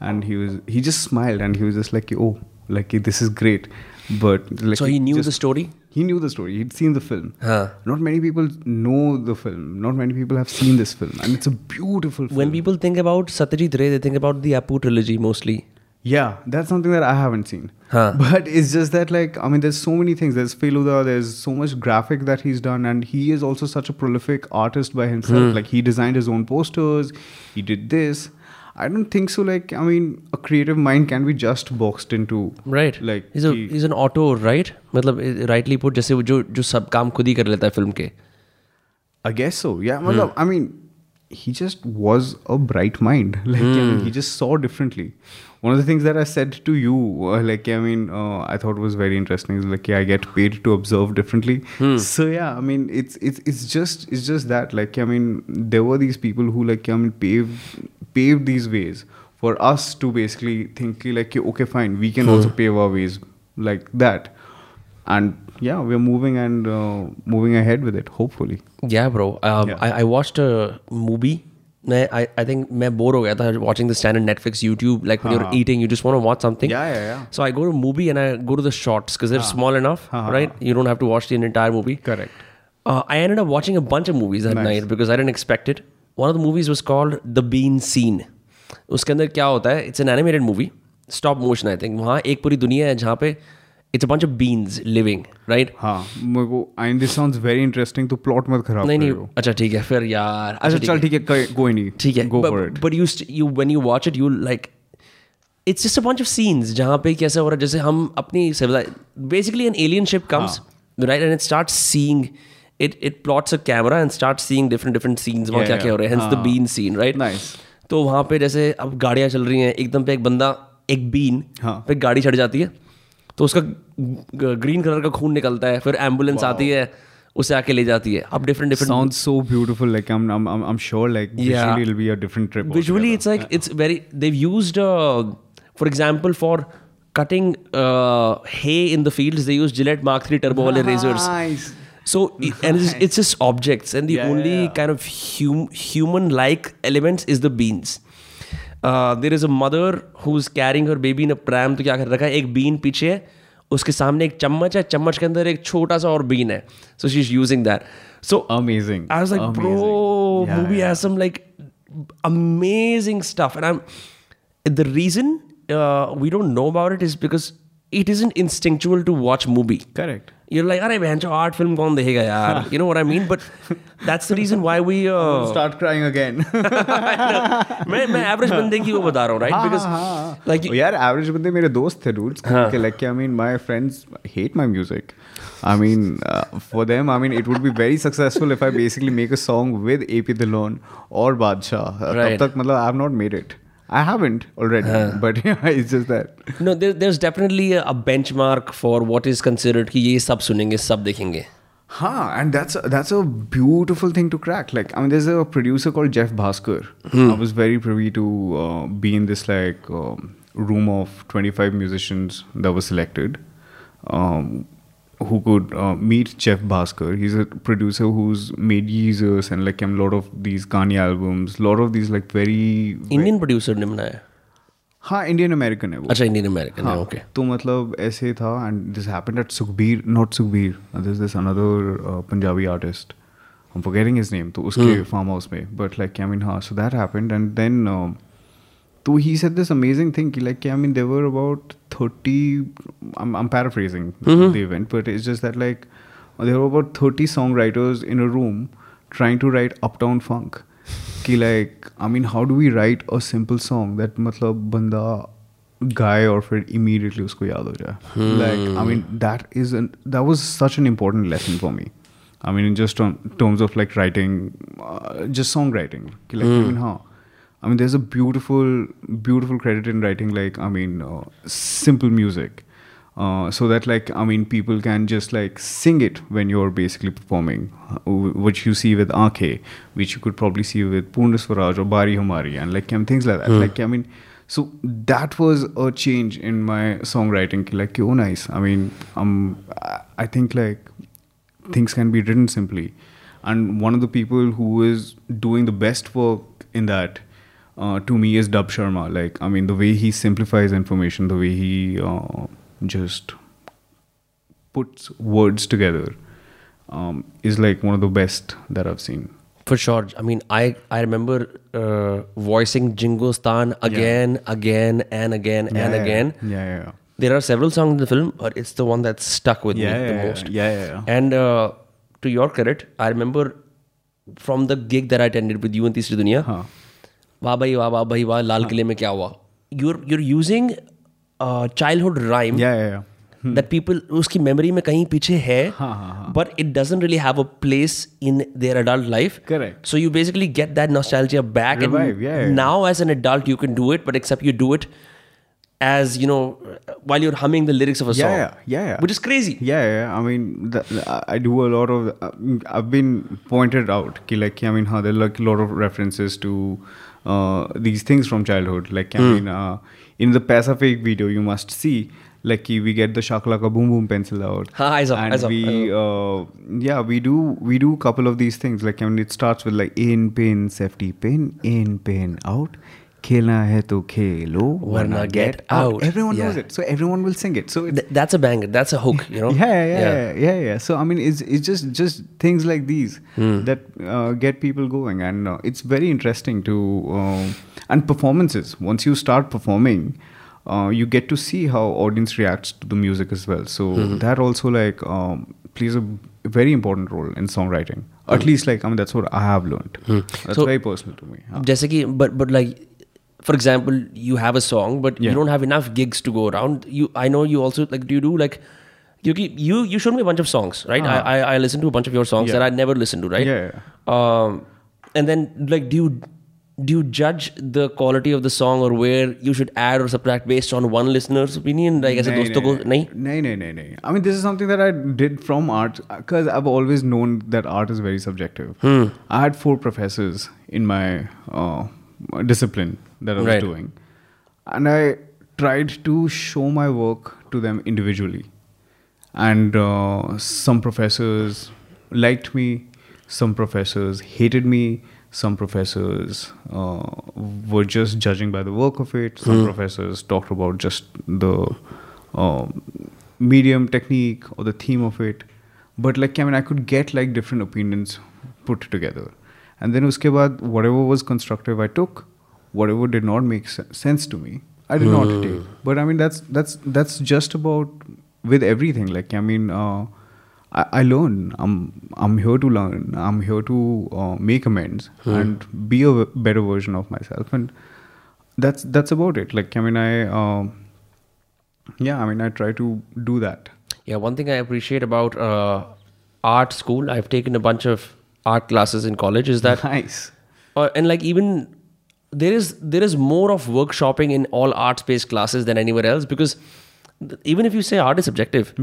And he just smiled, and he was just like, oh, like, this is great. But like, so he knew the story? He knew the story. He'd seen the film. Huh. Not many people know the film. Not many people have seen this film. And it's a beautiful film. When people think about Satyajit Ray, they think about the Apu trilogy mostly. Yeah, that's something that I haven't seen. Huh. But it's just that, like, I mean, there's so many things. There's Feluda, there's so much graphic that he's done. And he is also such a prolific artist by himself. Like, he designed his own posters. He did this. I don't think so. Like, I mean, a creative mind can be just boxed into... Right. Like, he's an auteur, right? Matlab, rightly put, जैसे वो जो सब काम खुद ही कर लेता है film के. I guess so. Yeah. Matlab, I mean, he just was a bright mind. Like, I mean, he just saw differently. One of the things that I said to you, like, I mean, I thought was very interesting. Is like, yeah, I get paid to observe differently. So yeah, I mean, it's just that. Like, I mean, there were these people who, like, I mean, paved these ways for us to basically think like, okay, fine, we can also pave our ways like that. And yeah, we're moving and moving ahead with it, hopefully. Yeah, bro. I watched a movie. I think I was bored watching the standard Netflix, YouTube. Like when you're eating, you just want to watch something. Yeah. So I go to a movie and I go to the shorts because they're small enough, right? You don't have to watch the entire movie. Correct. I ended up watching a bunch of movies that night because I didn't expect it. One of the movies was called The Bean Scene. उसके अंदर क्या होता है? It's an animated movie, stop motion I think. वहाँ एक पूरी दुनिया है जहाँ पे it's a bunch of beans living, right? हाँ, मेरे को and this sounds very interesting. तो plot मत खराब करो. नहीं, अच्छा ठीक है फिर यार. अच्छा चल ठीक है go नहीं. ठीक है. Go for it. But you when you watch it you like it's just a bunch of scenes जहाँ पे कैसे हो रहा है जैसे हम अपनी basically an alien ship comes right and it starts seeing. It plots a camera and starts seeing different scenes. वहाँ क्या क्या हो रहा है? Hence the bean scene, right? Nice. तो वहाँ पे जैसे अब गाड़ियाँ चल रही हैं एकदम पे एक बंदा एक बीन पे गाड़ी चढ़ जाती है तो उसका ग्रीन कलर का खून निकलता है फिर एम्बुलेंस आती है उसे आके ले जाती है अब different sounds so beautiful like I'm sure like visually it'll be a different trip. Visually it's like it's very they've used for example for cutting hay in the fields they use Gillette Mark III turbo वाले razors. Nice. So, and it's just objects and the only kind of human-like elements is the beans. There is a mother who's carrying her baby in a pram. तो क्या कर रखा है? एक bean पीछे है, उसके सामने एक चम्मच है, चम्मच के अंदर एक छोटा सा और bean है. So she's using that. So amazing. I was like, bro, movie has some like amazing stuff. And the reason we don't know about it is because it isn't instinctual to watch movie. Correct. You're like, arey bhencho, art film kaun dekhega yaar? You know what I mean? But that's the reason why we... start crying again. I'm average bande ki wo bata raha hu, right? Because... Like, oh, yaar, average bande mere dost the, dudes. Like, I mean, my friends hate my music. I mean, for them, I mean, it would be very successful if I basically make a song with AP Dillon or Badshah. Right. Tab tak, matlab, I have not made it. I haven't already, but yeah, it's just that. No, there's definitely a benchmark for what is considered कि ये सब सुनेंगे, सब देखेंगे. हाँ, and that's a beautiful thing to crack. Like, I mean, there's a producer called Jeff Bhaskar. I was very privy to be in this like room of 25 musicians that was selected who could meet Jeff Bhaskar. He's a producer who's made Yeezus and like a lot of these Kanye albums. Lot of these like very... Indian producer ने बनाया? हाँ, Indian-American है वो. अच्छा, Indian-American है, okay. तो मतलब ऐसे था and this happened at Sukhbir, not Sukhbir. There's this another Punjabi artist. I'm forgetting his name. तो उसके farm house में. But like, I mean, हाँ, so that happened and then... So he said this amazing thing, like, I mean, there were about 30, I'm paraphrasing the event, but it's just that, like, there were about 30 songwriters in a room trying to write Uptown Funk. Ki, like, I mean, how do we write a simple song that, matlab, banda gaye aur fir immediately usko yaad ho jaye? Like, I mean, that was such an important lesson for me. I mean, just in terms of, like, writing, just songwriting. Ki, like, I mean, haan. I mean, there's a beautiful, beautiful credit in writing, like, I mean, simple music. So that, like, I mean, people can just, like, sing it when you're basically performing, which you see with Aankhe, which you could probably see with Poorna Swaraj or Bari Humari, and, like, things like that. Like, I mean, so that was a change in my songwriting. Like, oh, nice. I mean, I think, like, things can be written simply. And one of the people who is doing the best work in that to me is Dub Sharma. Like, I mean, the way he simplifies information, the way he just puts words together is like one of the best that I've seen. For sure. I mean, I remember voicing Jingostan again and again. Yeah. There are several songs in the film, but it's the one that stuck with me the most. And to your credit, I remember from the gig that I attended with you in Tisri Dunia, wah bhai wah, Lal Kile mein kya hua? You're using childhood rhyme that people, uski memory mein kahin piche hai, but it doesn't really have a place in their adult life. Correct. So you basically get that nostalgia back. Revive, and now as an adult you can do it, but except you do it as, you know, while you're humming the lyrics of a song. Which is crazy. I mean, I do a lot of, I've been pointed out, ki like, I mean, there are like a lot of references to these things from childhood. Like, I mean, in the Paisa Fake video, you must see, like, we get the Shakla Ka Boom Boom pencil out. We do couple of these things. Like, I mean, it starts with like, in pain, safety pain, in pain, out. Khelna hai to khelo, warna get out. Everyone knows it, so everyone will sing it. So that's a banger. That's a hook, you know. So I mean, it's just things like these that get people going, and it's very interesting to and performances. Once you start performing, you get to see how audience reacts to the music as well. So that also like plays a very important role in songwriting. At least like I mean, that's what I have learned. That's so, very personal to me. Jaise ki, but like. For example, you have a song, but you don't have enough gigs to go around. I know you also like. Do you do like? You showed me a bunch of songs, right? I listened to a bunch of your songs that I never listened to, right? And then like, do you judge the quality of the song or where you should add or subtract based on one listener's opinion? Like, aise dosto ko nahi? No. I mean, this is something that I did from art because I've always known that art is very subjective. I had 4 professors in my discipline that I was doing, and I tried to show my work to them individually, and some professors liked me, some professors hated me, some professors were just judging by the work of it, some professors talked about just the medium, technique or the theme of it, but like I mean I could get like different opinions put together, and then uske baad whatever was constructive I took. Whatever did not make sense to me, I did not take. But I mean, that's just about with everything. Like I mean, I learn. I'm here to learn. I'm here to make amends and be a better version of myself. And that's about it. Like I mean, I try to do that. Yeah, one thing I appreciate about art school, I've taken a bunch of art classes in college, is that nice. And like even. There is more of workshopping in all arts-based classes than anywhere else, because even if you say art is subjective,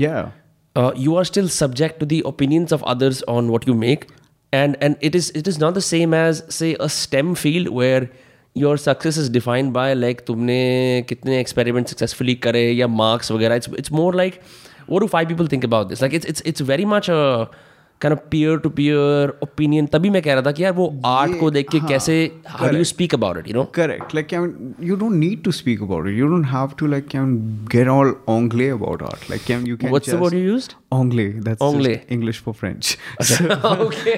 you are still subject to the opinions of others on what you make, and it is not the same as say a STEM field where your success is defined by like तुमने कितने experiments successfully करे या marks वगैरह. It's more like what do 5 people think about this? Like it's very much a kind of peer-to-peer opinion. तभी मैं कह रहा था कि यार वो art को देख के कैसे, how do you speak about it, you know? Correct. Like, I mean, you don't need to speak about it. You don't have to, like, I mean, get all anglais about art. Like, I mean, you can. What's the word you used? Anglais. That's just English for French. Okay.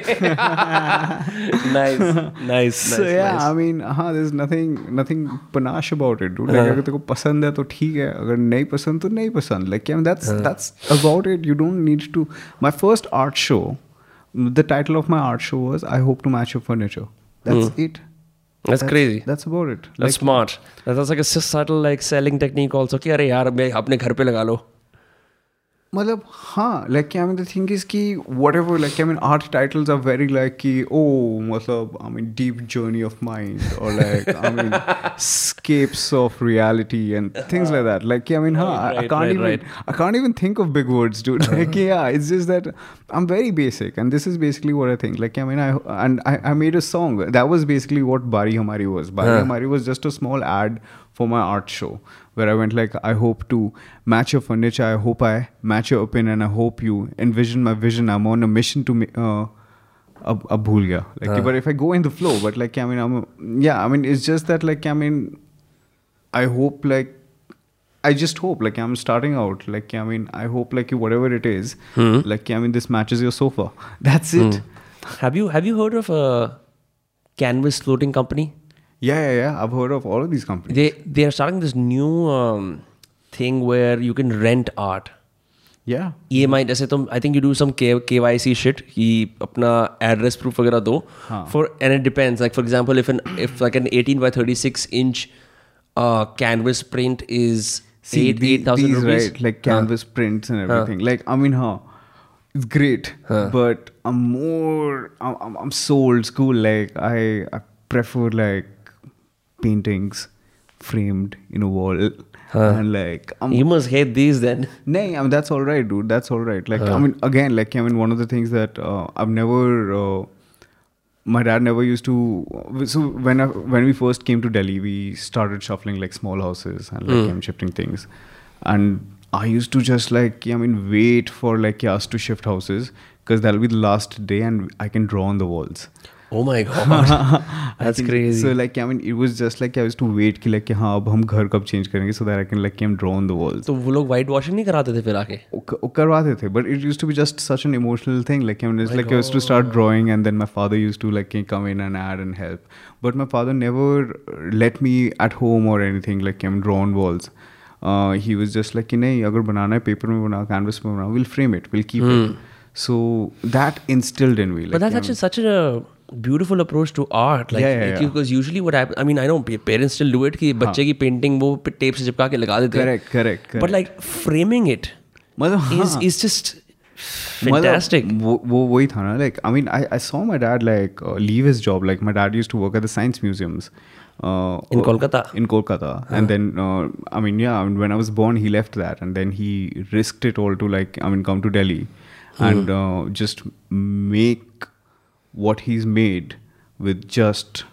Nice. So yeah, I mean, there's nothing panache about it, dude. Like, अगर तेरे को पसंद है तो ठीक है, अगर नहीं पसंद तो नहीं पसंद. Like, I mean, that's about it. You don't need to. My first art show. The title of my art show was I Hope to Match Your Furniture. That's it. That's crazy. That's about it. That's like, smart. That's like a subtle like selling technique also. कि अरे यार मैं अपने घर पे लगा लो. मतलब हाँ, like I mean the thing is कि whatever like I mean art titles are very like कि oh मतलब I mean deep journey of mind or like I mean escapes of reality and things like that. Like I mean I can't even think of big words, dude. Like yeah, it's just that I'm very basic, and this is basically what I think. Like I mean I made a song that was basically what Bari Hamari was. Bari Hamari was just a small ad for my art show, where I went like, I hope to match your furniture, I hope I match your opinion, and I hope you envision my vision. I'm on a mission to ab bhul gaya. Like, but if I go in the flow, but like, I mean, it's just that like, I mean, I hope like I just hope, like, I'm starting out. Like, I mean, I hope, like, whatever it is, like, I mean, this matches your sofa. That's it. Have you heard of a canvas floating company? Yeah. I've heard of all of these companies. They are starting this new thing where you can rent art. Yeah. EMI, जैसे तुम, I think you do some KYC shit. कि अपना address proof वगैरह दो. For and it depends. Like for example, if an 18 by 36 inch canvas print is 8,000 rupees. Right, like canvas prints and everything. Like, I mean, it's great. But I'm so old school. Like I prefer like paintings framed in a wall. And like, you must hate these then. Nay, I mean, that's all right, dude. That's all right. Like, I mean, again, like, I mean, one of the things that I've never, my dad never used to. So when we first came to Delhi, we started shuffling like small houses and like shifting things. And I used to just like, I mean, wait for like us to shift houses because that'll be the last day, and I can draw on the walls. Oh my god, that's crazy. So like, I mean, it was just like I used to wait कि like हाँ अब हम घर कब change करेंगे so that I can like हम draw on the walls. तो वो लोग white washing नहीं कराते थे फिर आके? करवाते थे, but it used to be just such an emotional thing. Like I mean, it's like I used to start drawing, and then my father used to like come in and add and help. But my father never let me at home or anything like I'm draw on walls. He was just like कि नहीं अगर बनाना है paper में बनाओ canvas में बनाओ, we'll frame it, we'll keep it. So that instilled in me. But that's actually such a beautiful approach to art, like because usually what happens, I mean, I know parents still do it कि बच्चे की painting वो tape से चिपका के लगा देते हैं. Correct. But like framing it is just fantastic. वो ही था ना, like I mean, I saw my dad like leave his job. Like my dad used to work at the science museums in Kolkata, and then I mean, when I was born, he left that, and then he risked it all to like, I mean, come to Delhi and just make what he's made with just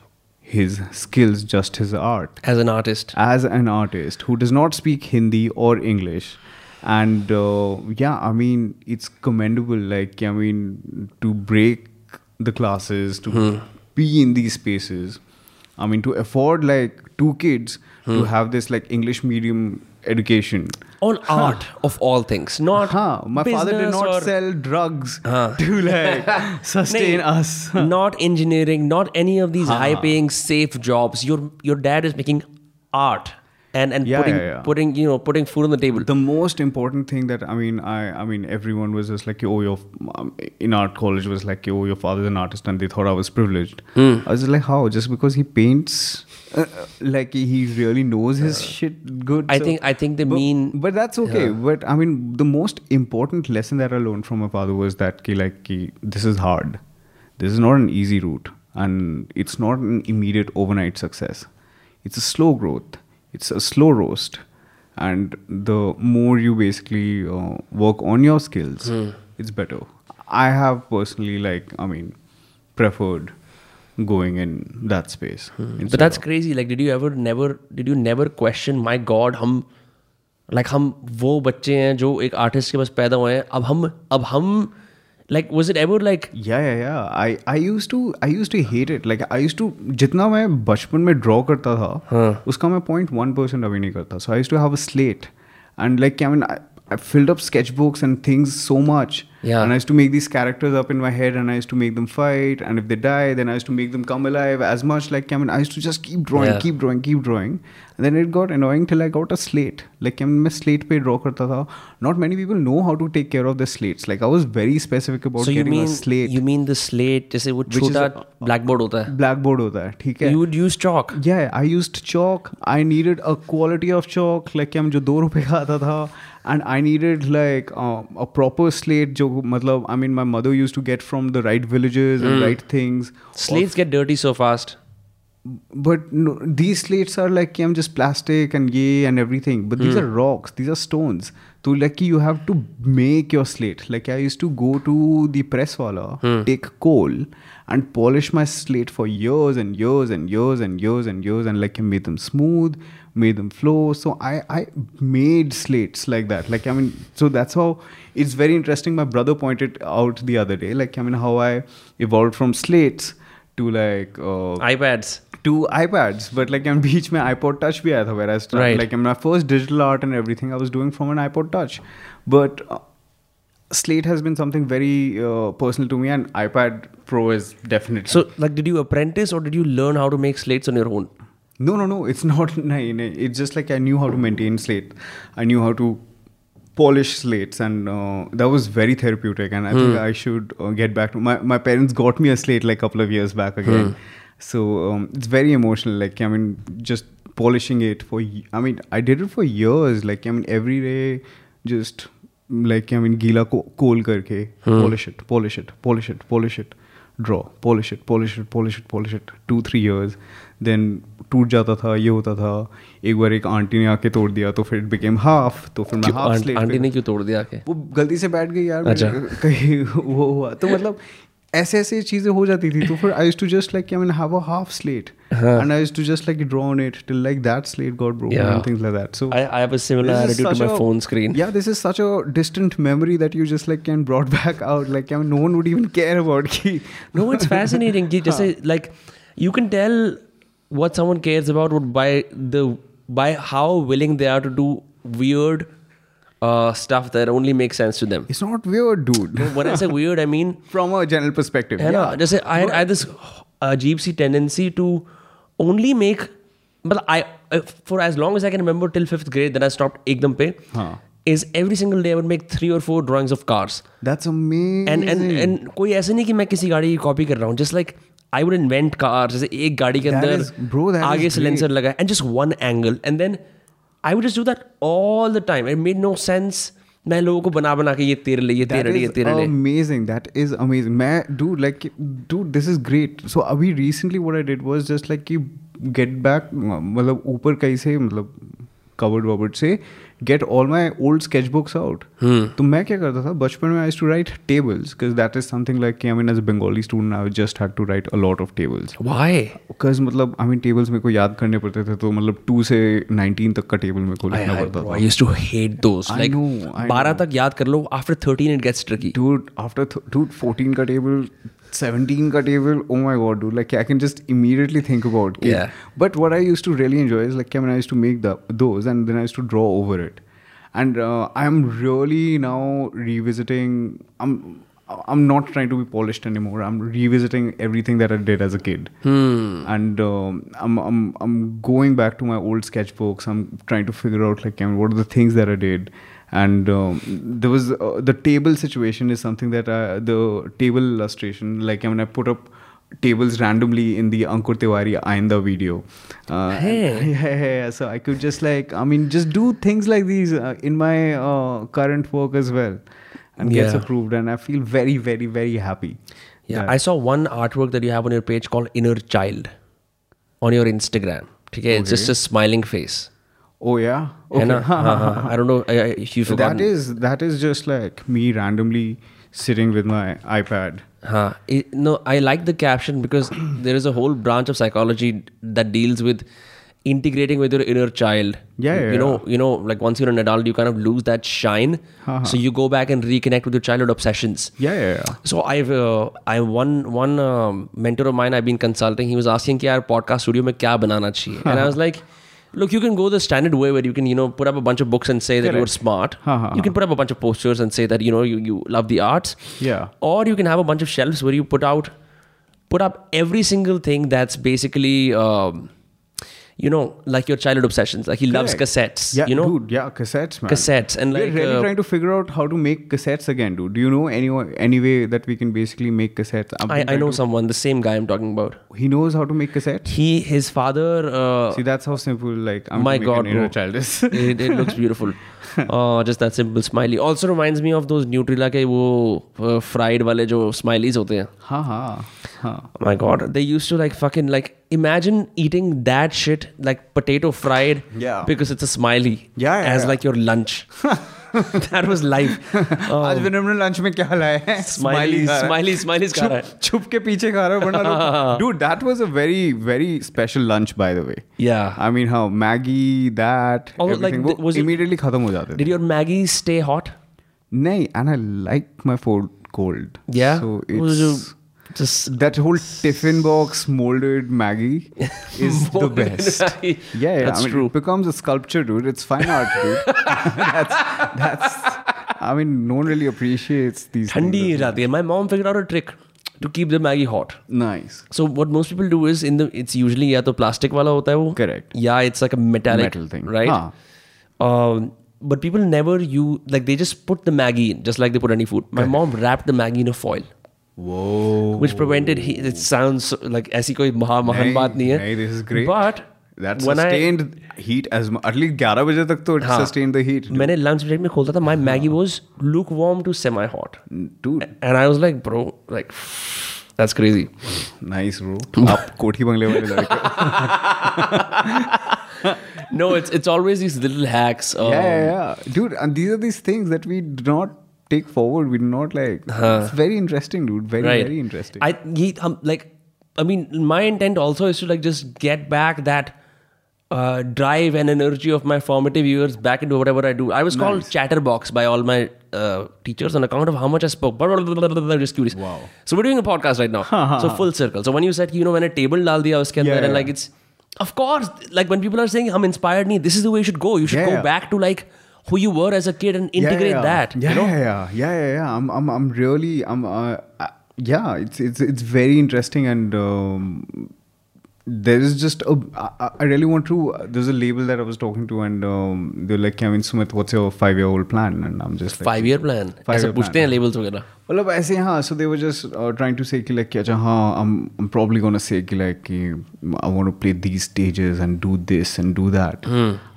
his skills, just his art. As an artist who does not speak Hindi or English. And I mean, it's commendable, like, I mean, to break the classes, to be in these spaces. I mean, to afford like two kids to have this like English medium education on art of all things, not my father did not sell drugs to like sustain us, not engineering, not any of these high paying safe jobs. Your dad is making art and putting food on the table. The most important thing that I mean everyone was just like, oh, your in art college was like, oh, your father's an artist, and they thought I was privileged. I was like, how? Just because he paints like he really knows his shit good. I think they mean, but that's okay. But I mean, the most important lesson that I learned from my father was that this is hard. This is not an easy route, and it's not an immediate overnight success. It's a slow growth. It's a slow roast, and the more you basically work on your skills, it's better. I have personally, like, I mean, preferred going in that space. But that's crazy. Like, did you never question, my God, हम वो बच्चे हैं जो एक artist के पास पैदा हुए हैं, अब हम like, was it ever like? Yeah. I used to hate it. Like, I used to, जितना मैं बचपन में draw करता था, उसका मैं 0.1% अभी नहीं करता. So I used to have a slate, and like, I mean, I filled up sketchbooks and things so much. Yeah. And I used to make these characters up in my head, and I used to make them fight, and if they die, then I used to make them come alive as much. Like, I mean, I used to just keep drawing. And then it got annoying till I got a slate. Like, I mean, मैं slate पे draw करता था. Not many people know how to take care of their slates. Like, I was very specific about getting a slate. You mean the slate, जैसे वो छोटा blackboard होता है? Blackboard होता है, ठीक है. You would use chalk? Yeah, I used chalk. I needed a quality of chalk, like, I mean, जो ₹2 का आता था. And I needed like a proper slate, जो मतलब, I mean, my mother used to get from the right villages and right things. Slates get dirty so fast. But no, these slates are like, I'm just plastic and yay and everything. But these are rocks, these are stones. So like, you have to make your slate. Like, I used to go to the press wala, take coal and polish my slate for years and years, and like, I made them smooth, made them flow. So I made slates like that. Like, I mean, so that's how it's very interesting. My brother pointed out the other day, like, I mean, how I evolved from slates to like iPads to iPads, but like in beach mein iPod Touch bhi aaya tha, where I started, right. Like in my first digital art and everything I was doing from an iPod Touch, but Slate has been something very personal to me, and iPad Pro is definitely. So, like, did you apprentice or did you learn how to make slates on your own? No. It's not. No. It's just like I knew how to maintain slate. I knew how to polish slates, and that was very therapeutic. And I think I should get back to my parents got me a slate like a couple of years back again. So it's very emotional. Like, I mean, just polishing it for. I mean, I did it for years. Like, I mean, every day, just. Like, I mean, गीला कोल करके polish it, draw, polish it 2-3 years, then टूट जाता था, ये होता था. एक बार एक आंटी ने आके तोड़ दिया, तो फिर इट बिकेम हाफ, तो फिर मैं हाफ स्लेट. आंटी ने क्यों तोड़ दिया आके? वो गलती से बैठ गई यार, कहीं वो हुआ, तो मतलब ऐसे ऐसे चीज़ें हो जाती थी. तो फिर I used to just like, I mean, have a half slate and I used to just like draw on it till like that slate got broken and things like that. So I have a similar attitude to my phone screen. Yeah, this is such a distant memory that you just like can brought back out. Like, I mean, no one would even care about ki. No, it's fascinating. Like, you can tell what someone cares about would by how willing they are to do weird stuff that only makes sense to them. It's not weird, dude. When I say weird, I mean from a general perspective. Yeah. Just say I had this ajeeb si tendency to only make, but I for as long as I can remember till 5th grade, then I stopped ekdam pe, is every single day I would make 3 or 4 drawings of cars. That's amazing. And koi aise nahi ki main kisi gaadi ki copy kar raha hu, just like I would invent cars. Jaise ek gaadi ke andar aage silencer laga and just one angle, and then I would just do that all the time. It made no sense. मैं लोगों को बना के ये तेरे लिए amazing. That is amazing. मैं dude this is great. So अभी recently what I did was just like कि get back, मतलब ऊपर कहीं से, मतलब कवर्ड से get all my old sketchbooks out. तो मैं क्या करता था बचपन में, I used to write tables because that is something like, I mean, as a Bengali student I just had to write a lot of tables. Why? Because मतलब I mean tables मेरे को याद करने पड़ते थे, तो मतलब 2 से 19 तक का table मेरे को लिखना पड़ता था. I used to hate those. Like, 12 तक याद कर लो, after 13 it gets tricky. Dude, after 14 का table, 17 का table, oh my god dude, like I can just immediately think about it. Yeah. But what I used to really enjoy is like, I mean, I used to make those and then I used to draw over it. And I'm really now revisiting, I'm not trying to be polished anymore. I'm revisiting everything that I did as a kid. And I'm going back to my old sketchbooks. I'm trying to figure out like, I mean, what are the things that I did. And there was the table situation is something that the table illustration, like, I mean, I put up tables randomly in the Ankur Tiwari Ainda video. Yeah. So I could just like, I mean, just do things like these in my current work as well, and gets approved, and I feel very, very, very happy. Yeah, I saw one artwork that you have on your page called Inner Child on your Instagram. Okay. It's just a smiling face. Oh yeah? Okay. I don't know if you forgot. That is just like me randomly sitting with my iPad. No, I like the caption because there is a whole branch of psychology that deals with integrating with your inner child. You know, like once you're an adult, you kind of lose that shine. So you go back and reconnect with your childhood obsessions. Yeah. So I one mentor of mine I've been consulting. He was asking कि यार podcast studio में क्या बनाना चाहिए, and I was like, look, you can go the standard way where you can, you know, put up a bunch of books and say that you are smart. You can put up a bunch of posters and say that, you know, you love the arts. Yeah. Or you can have a bunch of shelves where you put up every single thing that's basically, you know, like your childhood obsessions. Like he loves cassettes. Yeah, you know? Dude. Yeah, cassettes, man. Cassettes, and we're like really trying to figure out how to make cassettes again, dude. Do you know any way that we can basically make cassettes? I know someone, the same guy I'm talking about. He knows how to make cassettes. His father. See, that's how simple. Like, I'm my god, an inner child is. It looks beautiful. Just that simple smiley. Also reminds me of those Nutella के वो fried वाले जो smileys होते हैं. My god, they used to like fucking like. Imagine eating that shit like potato fried because it's a smiley as like your lunch. That was life. आज विनम्र lunch में क्या लाया है? Smileys खा रहा है. छुप के पीछे खा रहा है वरना. Dude, that was a very, very special lunch by the way. Yeah. I mean how Maggie that although, everything like, was immediately खत्म हो जाते थे. Did your Maggie stay hot? नहीं, and I like my food cold. Yeah. So it's Just that whole tiffin box molded Maggie is the best. Maggie. Yeah, that's true. It becomes a sculpture, dude. It's fine art, dude. I mean, no one really appreciates these things. My mom figured out a trick to keep the Maggie hot. Nice. So what most people do is, it's usually ya to plastic wala hota hai wo. Correct. Yeah, it's like a metal thing. Right? Huh. But people never use, like they just put the Maggie in, just like they put any food. My mom wrapped the Maggie in a foil. Whoa. Which prevented, it sounds like ऐसी कोई महान बात नहीं है. This is great. But that sustained heat as much. At least 11 बजे तक तो it sustained the heat. मैंने lunch break में खोलता था. My Maggie was lukewarm to semi-hot. Dude. And I was like, bro, like, that's crazy. Nice, bro. आप कोठी बंगले वाले लड़के. No, it's always these little hacks. Yeah. Dude, and these are these things that we do not take forward. We do not like. It's very interesting, dude. Very interesting. My intent also is to like just get back that drive and energy of my formative years back into whatever I do. I was called Chatterbox by all my teachers on account of how much I spoke. Just curious. Wow. So we're doing a podcast right now. So full circle. So when you said, when a table dal diya uske andar, and like it's. Of course, like when people are saying, I'm inspired, this is the way you should go. You should go back to like who you were as a kid and integrate that. Yeah. It's very interesting, and there is just I really want to, there's a label that I was talking to, and they're like, Kevin Sumit, what's your 5-year-old plan? And I'm just like, 5-year plan? Aisa puchte hain labels वगैरह. Well, aise haan. So they were just trying to say ki like, acha haan, I'm probably gonna say ki like, I want to play these stages and do this and do that.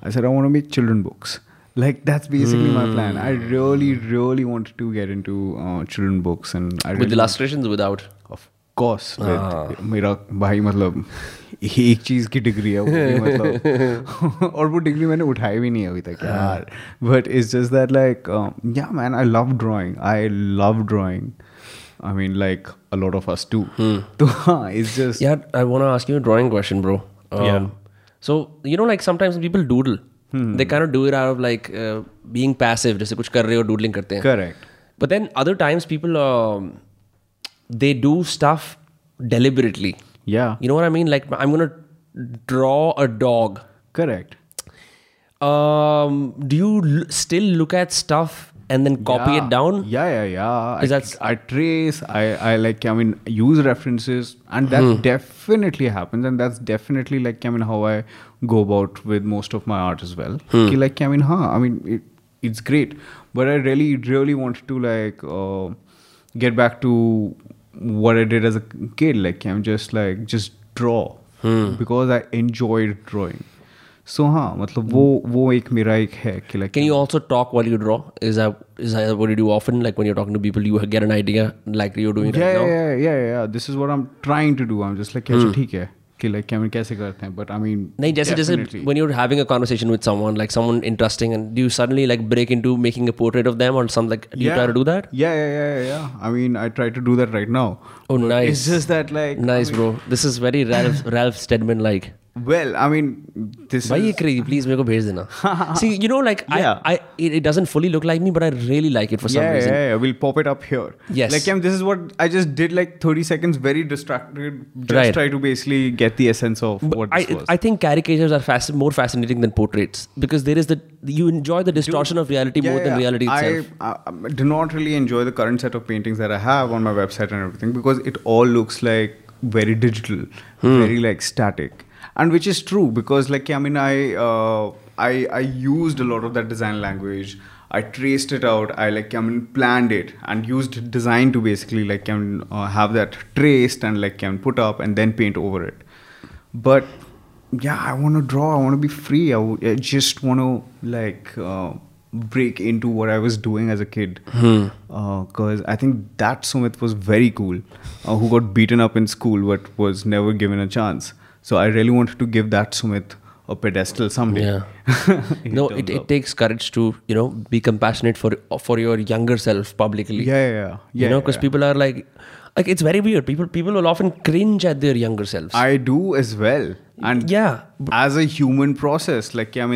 I said I want to make children books. Like that's basically my plan. I really wanted to get into children books, and I with illustrations without. Of course, with मेरा भाई मतलब एक चीज की degree है मतलब और वो डिग्री मैंने उठाई भी नहीं है अभी तक यार. But it's just that like yeah man, I love drawing. I mean like a lot of us do. So it's just I want to ask you a drawing question, bro. So like sometimes people doodle. They kind of do it out of like being passive, जैसे कुछ कर रहे हो doodling करते हैं. Correct. But then other times people they do stuff deliberately. Yeah. You know what I mean? Like I'm gonna draw a dog. Correct. Do you still look at stuff and then copy it down? Yeah. I trace. I like use references, and that definitely happens, and that's definitely like how I go about with most of my art as well. Ki like it's great, but I really wanted to like get back to what I did as a kid. Like just draw because I enjoyed drawing. So मतलब वो एक मेरा एक है कि like. Can you also talk while you draw? Is that what you do often? Like when you're talking to people, you get an idea like you're doing right now. Yeah. This is what I'm trying to do. I'm just like अच्छा ठीक है कि like कैसे करते हैं. But I mean नहीं जैसे when you're having a conversation with someone, like someone interesting, and do you suddenly like break into making a portrait of them or something? Like do you try to do that? Yeah. I mean I try to do that right now. Oh nice. It's just that like nice bro. This is very Ralph Steadman like. Well, I mean, this Bhai, is... crazy. Please, मेरे को भेज देना. See, like, it doesn't fully look like me, but I really like it for some reason. Yeah, we'll pop it up here. Yes. Like, this is what I just did, like, 30 seconds, very distracted. Just try to basically get the essence of what this was. I think caricatures are more fascinating than portraits, because there is you enjoy the distortion of reality more than reality itself. I do not really enjoy the current set of paintings that I have on my website and everything, because it all looks, like, very digital, very, like, static. And which is true, because like I used a lot of that design language. I traced it out. I planned it and used design to basically have that traced and put up and then paint over it. But yeah, I want to draw. I want to be free. I just want to break into what I was doing as a kid, because I think that Sumit was very cool, who got beaten up in school but was never given a chance. So I really wanted to give that Sumit a pedestal someday. Yeah. No, it takes courage to, be compassionate for your younger self publicly. Yeah. Because people are like it's very weird. People will often cringe at their younger selves. I do as well. And as a human process, that's there. I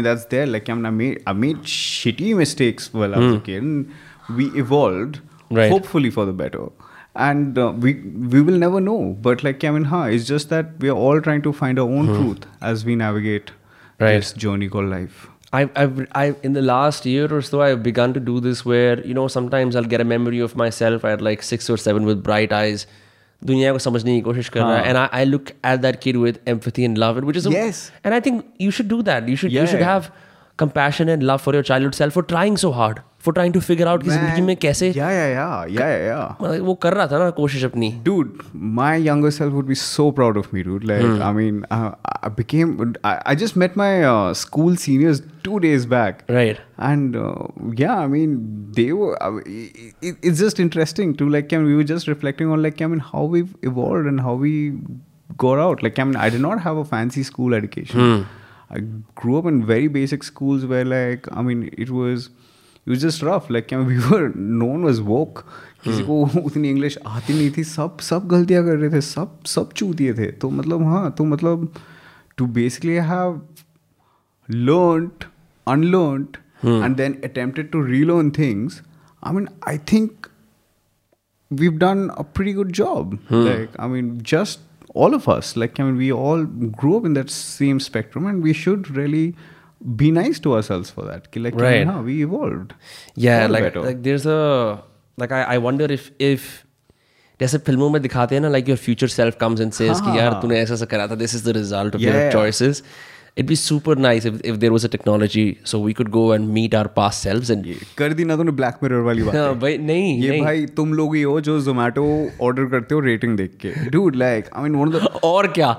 made shitty mistakes while I was a kid. And we evolved, hopefully for the better. And we will never know. But like, I mean, it's just that we are all trying to find our own truth as we navigate this journey called life. I've in the last year or so, I've begun to do this where, you know, sometimes I'll get a memory of myself at like 6 or 7 with bright eyes. Duniya ko samajhne ki koshish karna. And I look at that kid with empathy and love, which is and I think you should do that. You should have compassion and love for your childhood self for trying so hard, for trying to figure out zindagi mein kaise. वो कर रहा था ना कोशिश अपनी. Dude, my younger self would be so proud of me, dude. Like, I mean, I just met my school seniors 2 days back. Right. And I mean, they were, it's just interesting to like, we were just reflecting on like, how we've evolved and how we got out. Like, I did not have a fancy school education. I grew up in very basic schools where like, it was just rough. Like, we were known as woke. किसी को उतनी English आती नहीं थी. सब गलतियाँ कर रहे थे. सब चूतिए थे. तो मतलब to basically have learnt, unlearnt, and then attempted to relearn things. I mean, I think we've done a pretty good job. Like, just all of us. Like, we all grew up in that same spectrum, and we should really be nice to ourselves for that. Like, we evolved. Yeah, like there's a like I wonder if जैसे फिल्मों में दिखाते हैं ना, like your future self comes and says कि यार तूने ऐसा करा था, this is the result of your choices. It'd be super nice if there was a technology so we could go and meet our past selves and कर दी ना तूने Black Mirror वाली बात. हाँ भाई, नहीं ये भाई तुम लोग ही हो जो Zomato order करते हो rating देख के. Dude, like I mean one of the और क्या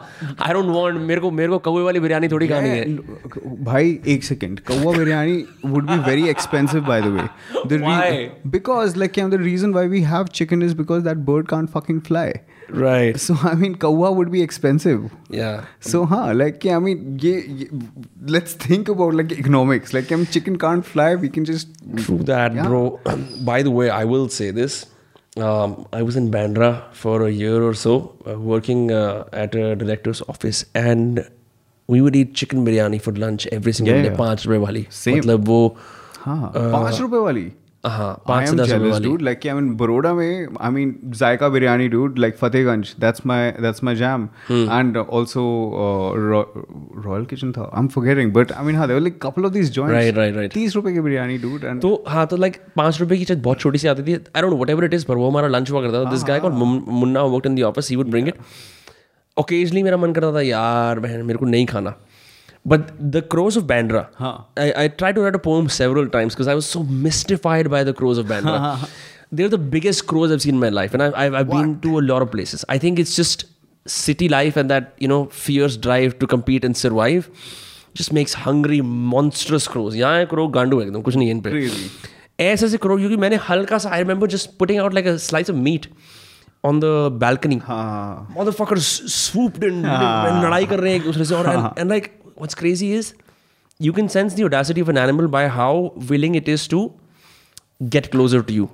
I don't want. मेरे को कौवे वाली बिरयानी थोड़ी खानी है भाई. एक सेकंड, कौवा biryani would be very expensive by the way. Why? Because like the reason why we have chicken is because that bird can't fucking fly. Right. So I mean कौवा would be expensive. Yeah. So like I mean let's think about like economics. Like chicken can't fly. We can just do that, bro. By the way, I will say this. I was in Bandra for a year or so, working at a director's office, and we would eat chicken biryani for lunch every single day. 5 rupees wali. Same. मतलब वो 5 rupees wali. I am jealous, dude. Like, I mean, Baroda mein, I mean, Zaika biryani, dude. Like, Fatehganj. That's my jam. And also, Royal Kitchen tha. I'm forgetting. But, I mean, there were like a couple of these joints. Right. 30 rupees ki biryani, dude. And so, like, 5 rupees ki chaj bahut choti si aati thi. I don't know, whatever it is, but wo hamara lunch hua karta tha. This guy called Munna who worked in the office, he would bring it. Occasionally, mera man karta tha, yaar, behen, mere ko nahi khana. But the crows of Bandra, I tried to write a poem several times because I was so mystified by the crows of Bandra. They're the biggest crows I've seen in my life. And I've been to a lot of places. I think it's just city life and that, you know, fierce drive to compete and survive just makes hungry, monstrous crows. Yahan crow gandu hai ekdam, kuch nahi hai in pe. Really? Aise se crow, kyunki maine halka sa, I remember just putting out like a slice of meat on the balcony. Motherfuckers swooped in and ladai kar rahe hain ek dusre se. And like, what's crazy is you can sense the audacity of an animal by how willing it is to get closer to you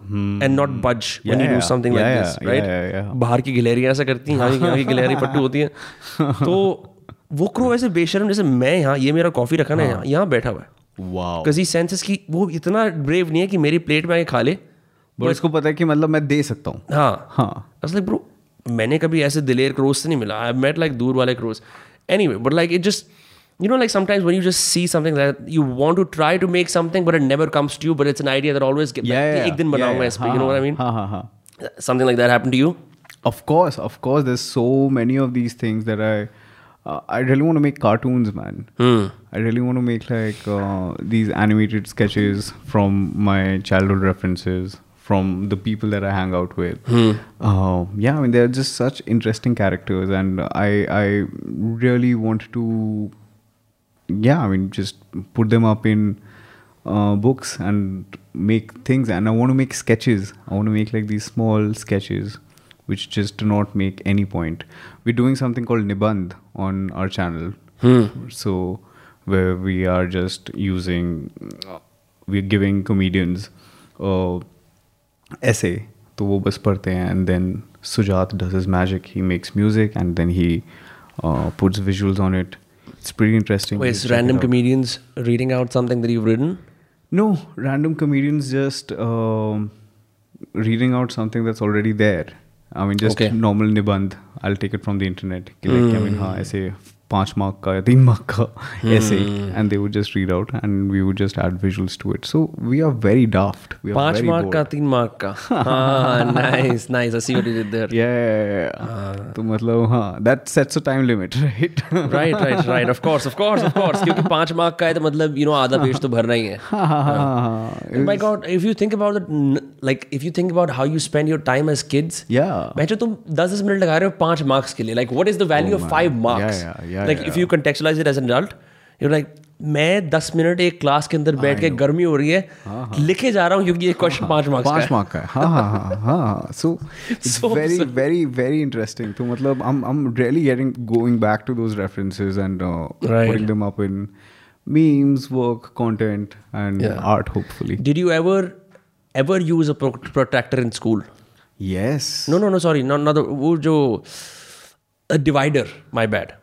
and not budge when you do something like this, right? बाहर की गिलहरियाँ ऐसा करती हैं, यहाँ की गिलहरी पट्टू होती है. तो वो क्रो ऐसे बेशरम, जैसे मैं यहाँ, ये मेरा कॉफी रखा ना यहाँ बैठा हुआ है. Wow. Because he senses कि वो इतना brave नहीं है कि मेरी प्लेट में आके खा ले, बट इसको पता है कि मतलब मैं दे सकता हूँ. Like bro, मैंने कभी ऐसे दिलेर क्रोज से नहीं मिला. I've met like दूर वाले crows. Anyway, but like it just, you know, like sometimes when you just see something that you want to try to make something, but it never comes to you, but it's an idea that always gets back. Ek din banaunga ispe, you know what I mean? Something like that happened to you? Of course. There's so many of these things that I really want to make cartoons, man. I really want to make like these animated sketches from my childhood references, from the people that I hang out with. I mean, they're just such interesting characters, and I really want to... yeah, I mean, just put them up in books and make things. And I want to make sketches. I want to make like these small sketches which just do not make any point. We're doing something called Nibandh on our channel. So where we are just using, we're giving comedians essay. So wo bas padhte hain, and then Sujat does his magic. He makes music and then he puts visuals on it. It's pretty interesting. Wait, so random comedians reading out something that you've written? No, random comedians just reading out something that's already there. I mean just normal निबंध, I will take it from the internet कि like I mean हाँ ऐसे 5 mark का या 3 mark का ऐसे ही, and they would just read out and we would just add visuals to it. So we are very daft. 5 mark का 3 mark का. हां nice nice, I see what you did there. Yeah तो मतलब हां that sets a time limit, right right right right. Of course of course of course, क्योंकि 5 mark का है तो मतलब यू नो आधा पेज तो भरना ही है. हां my God, if you think about that, like if you think about how you spend your time as kids, yeah बेटा तुम 10 मिनट लगा रहे हो 5 मार्क्स के लिए. Like what is the value of 5 marks? Like if you contextualize it as an adult, you're like, मैं 10 minute एक class के अंदर बैठ के गर्मी हो रही है लिखे जा रहा हूँ क्योंकि ये क्वेश्चन 5 मार्क का है. हाँ हाँ हाँ. So very very very interesting. तो मतलब I'm really getting going back to those references and putting them up in memes, work, content and art hopefully. Did you ever use a protractor in school? Yes. No, sorry, not वो जो divider, my bad.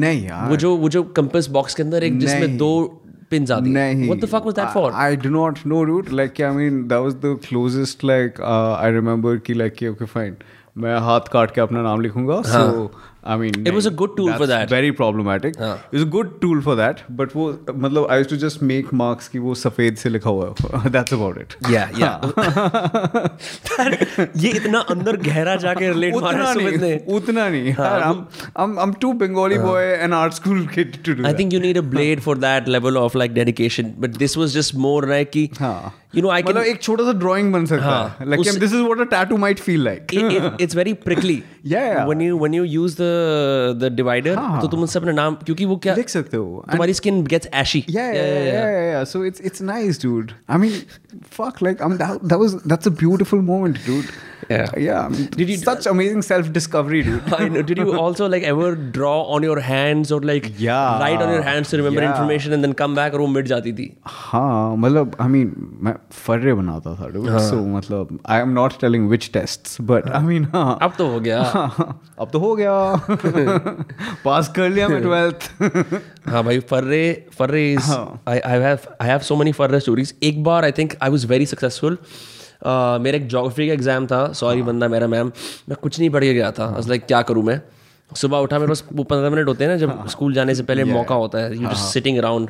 नहीं यार, वो जो compass box के अंदर एक जिसमें 2 पिन्स आती है. What the fuck was that for? I do not know dude. Like I mean that was the closest. Like I remember कि लाइक ओके फाइन मैं हाथ काट के अपना नाम लिखूंगा. सो I mean, it was a good tool for that. Very problematic. Haan. It was a good tool for that, but वो मतलब I used to just make marks कि वो सफेद से लिखा हुआ है. That's about it. Yeah. ये इतना अंदर गहरा जाके relate मारा समझने. उतना नहीं. I'm too Bengali boy and art school kid to do. I think you need a blade for that level of like dedication, but this was just more like कि you know I can. मतलब एक छोटा सा drawing बन सकता है. Like this is what a tattoo might feel like. It's very prickly. Yeah. When you use the divider, तो तुम उनसे अपना नाम क्योंकि वो क्या लिख सकते हो, तुम्हारी skin gets ashy. Yeah. So it's nice, dude. I mean, fuck, like that's a beautiful moment, dude. Yeah. Did you such amazing self-discovery, dude? I know. Did you also like ever draw on your hands or like write on your hands to remember information and then come back और वो मिट जाती थी? हाँ मतलब I mean मैं फर्रे बनाता था dude. So मतलब I am not telling which tests, but I mean हाँ अब तो हो गया पास कर लिया मैं 12th. हाँ भाई फर्रे I have so many फर्रे stories. एक बार I think I was very successful. मेरा एक जोग्राफी का एग्जाम था. सॉरी बंदा मेरा मैम, मैं कुछ नहीं पढ़ के गया था. आज लाइक क्या करूँ मैं, सुबह उठा, मेरे पास वो 15 मिनट होते हैं ना जब स्कूल जाने से पहले मौका होता है, you just sitting around.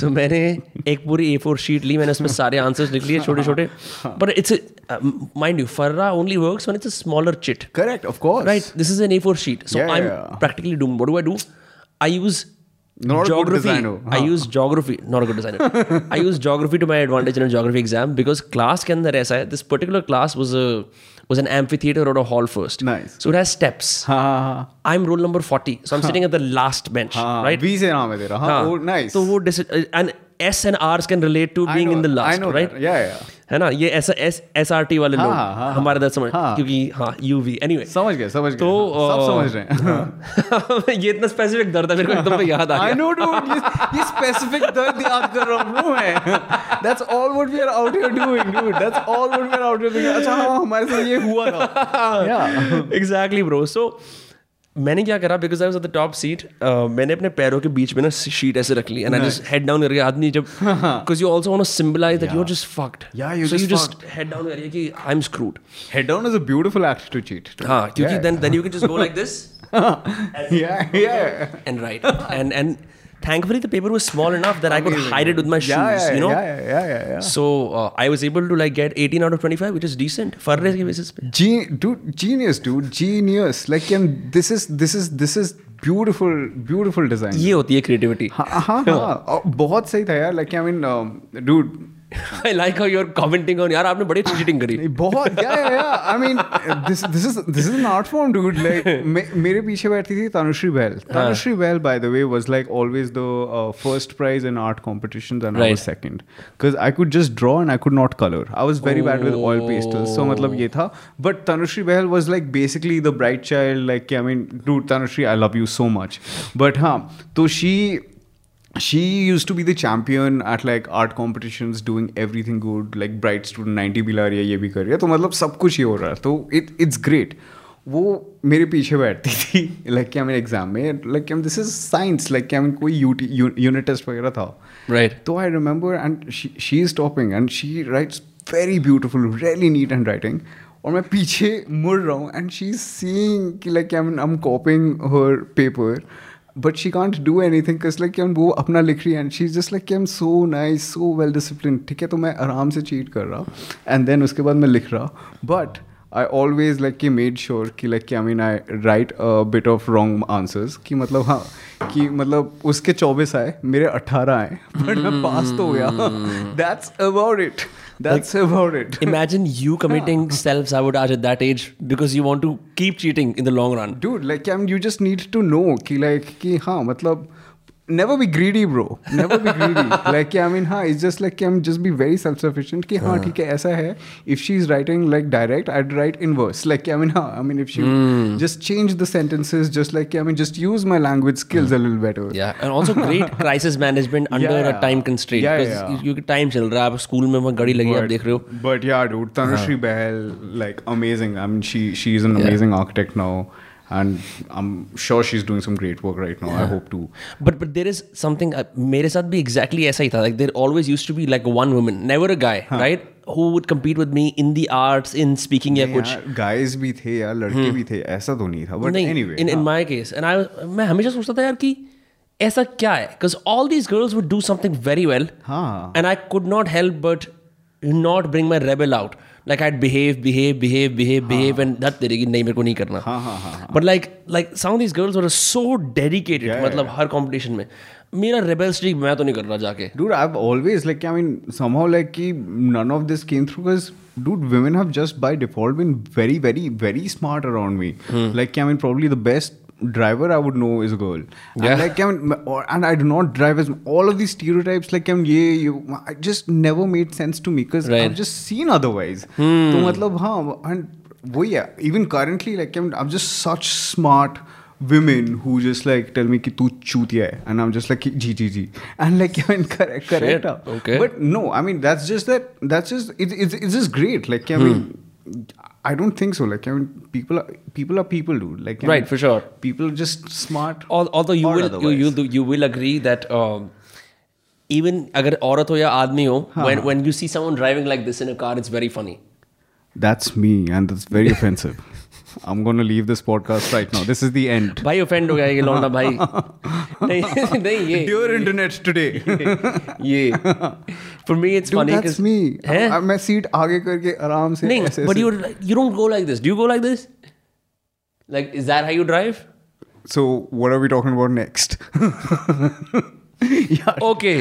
So मैंने एक पूरी A4 शीट ली, मैंने उसमें सारे आंसर्स लिख लिए छोटे छोटे. बट इट्स माइंड यू फर्रा only works when it's a smaller chit. Correct of course right. This is an A4 sheet. So I am practically doom. What do I do? I use geography to my advantage in a geography exam because class के अंदर ऐसा है. This particular class was an amphitheater or a hall first. Nice. So it has steps. I'm roll number 40, so I'm sitting at the last bench. Right. B से नाम है तेरा. Oh, nice. So वो and S and R's can relate to being in the last, right? That. Yeah. है ना, ये ऐसा SRT वाले लोग हमारे दर्द समझ क्योंकि हाँ UV anyway समझ गए तो सब समझ रहे हैं. ये इतना स्पेसिफिक दर्द है मेरे को एकदम से याद आ गया. I know dude, ये स्पेसिफिक दर्द याद कर रहा हूँ ब्रो मैं. That's all what we are out here doing dude. अच्छा हाँ हमारे साथ ये हुआ था. Yeah exactly bro. So मैंने क्या करा, because I was at the top seat, मैंने अपने पैरों के बीच में ना शीट ऐसे रख ली and I just head down करके आदमी जब because you also want to symbolize that you are just fucked. So you just head down करके कि I am screwed. Head down is a beautiful act to cheat. हां क्योंकि then you can just go like this and right and thankfully the paper was small enough that I could hide it with my shoes, you know. Yeah. So I was able to like get 18 out of 25, which is decent farre ke basis pe. Genius like, and this is beautiful design. Ye hoti hai creativity. Ha bahut sahi tha yaar. Like I mean dude, I like how you're commenting on. यार आपने बड़ी cheating करी. बहुत. Yeah. I mean this is an art form dude. Like मेरे पीछे बैठती थी Tanushri Bell by the way was like always the first prize in art competitions and I was second because I could just draw and I could not color. I was very bad with oil pastels. So मतलब ये था. But Tanushri Bell was like basically the bright child. Like I mean dude Tanushri, I love you so much. But हाँ तो she used to be the champion at like art competitions, doing everything good, like bright student 90 भी ला रही है, ये भी कर रही है, तो मतलब सब कुछ ये हो रहा है. तो it's great. वो मेरे पीछे बैठती थी like क्या मेरे एग्जाम में, like क्या this is science, like क्या कोई unit test वगैरह था, right? तो I remember and she is topping and she writes very beautiful, really neat handwriting. और मैं पीछे मुड़ रहा हूँ एंड शी इज सीइंग कि like I am copying her paper but she can't do anything because like वो अपना लिख रही है and she is just like I am so nice so well discipline. ठीक है, तो मैं आराम से चीट कर रहा एंड देन उसके बाद मैं लिख रहा बट आई ऑलवेज लाइक कि मेड श्योर कि लाइक कि I mean I write bit of wrong answers कि मतलब हाँ कि मतलब उसके 24 आए मेरे 18 आए बट मैं पास तो हो गया. That's about it. Imagine you committing self-sabotage at that age because you want to keep cheating in the long run. Dude, like I mean, you just need to know कि like कि हाँ मतलब never be greedy bro, never be greedy. Like I mean हाँ it's just like I mean just be very self-sufficient कि हाँ ठीक है ऐसा है. If she's writing like direct, I'd write inverse. Like I mean हाँ I mean if she just change the sentences, just like I mean just use my language skills a little better. Yeah, and also great crisis management under a time constraint. Yeah. क्योंकि time चल रहा है आप school में वहाँ घड़ी लगी आप देख रहे हो. But yeah dude, Tanushree Behel like amazing. I mean she is an amazing architect now. And I'm sure she's doing some great work right now. Yeah. I hope too. But there is something. मेरे साथ भी exactly ऐसा ही था. Like there always used to be like one woman, never a guy, right? Who would compete with me in the arts, in speaking या कुछ. Guys भी थे यार, लड़के भी थे. ऐसा तो नहीं था. But anyway, in my case, and मैं हमेशा सोचता था यार कि ऐसा क्या है? Because all these girls would do something very well. हाँ. And I could not help but not bring my rebel out. Like I'd behave and that तेरे की नहीं मेरे को नहीं करना. But like some of these girls were so dedicated मतलब हर competition में मेरा rebel streak मैं तो नहीं कर रहा जाके. Dude, I've always like I mean somehow like कि none of this came through because dude women have just by default been very very very smart around me. Like I mean probably the best driver I would know is a girl. Yeah. And like I mean, and I do not drive as all of these stereotypes like I mean, I just never made sense to me because I've just seen otherwise. So matlab हाँ and वो ही है. Even currently like I mean, I'm just such smart women who just like tell me कि तू चूतिया है and I'm just like ji and like I mean correct. Okay. But no, I mean that's just it's just great like I mean. I don't think so. Like I mean, people are people, dude. Like right, I mean, for sure. People are just smart. Although you will agree that even अगर औरत हो या आदमी हो, when you see someone driving like this in a car, it's very funny. That's me, and that's very offensive. I'm going to leave this podcast right now. This is the end. भाई offend हो गया ये लौंडा भाई. नहीं ये. Dear internet today. ये. For me it's funny. Dude, that's me. मैं सीट आगे करके आराम से. नहीं. But you don't go like this. Do you go like this? Like is that how you drive? So what are we talking about next? Okay.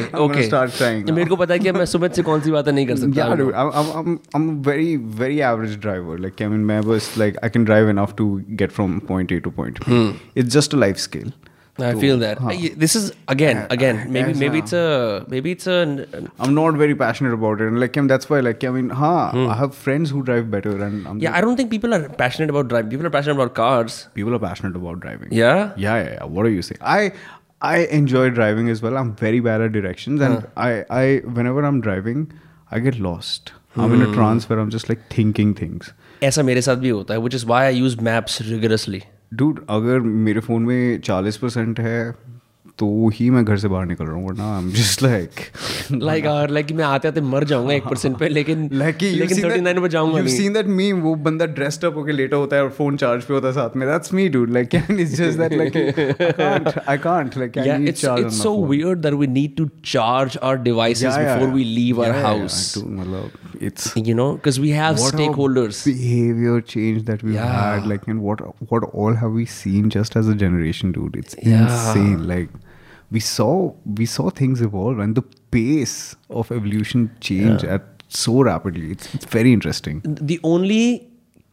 Start trying. मेरे को पता है कि मैं सुमित से कौन सी बातें नहीं कर सकता. Yeah, dude, I'm a very very average driver. Like I mean, मैं बस like I can drive enough to get from point A to point B. It's just a life skill. I feel that. This is again. Maybe it's a. I'm not very passionate about it, and like I mean, that's why like I mean, I have friends who drive better, and I'm I don't think people are passionate about driving. People are passionate about cars. People are passionate about driving. Yeah. What are you saying? I enjoy driving as well. I'm very bad at directions and I whenever I'm driving, I get lost. I'm in a trance where I'm just like thinking things. ऐसा मेरे साथ भी होता है, which is why I use maps rigorously. Dude, अगर मेरे phone में 40% है, तो ही मैं घर से बाहर निकल रहा हूँ वरना I'm just like मैं आते मर जाऊँगा 1% पे लेकिन 39 पे जाऊँगा. You've seen that meme वो बंदा dressed up होके लेटा होता है और phone charge पे होता है साथ में. That's me dude, like and it's just that like I can't like I need charge. It's so weird that we need to charge our devices before we leave our house. मतलब it's you know because we have stakeholders. Behavior change that we've had like and what all have we seen just as a generation dude. It's insane like. We saw things evolve and the pace of evolution change at so rapidly. It's very interesting. The only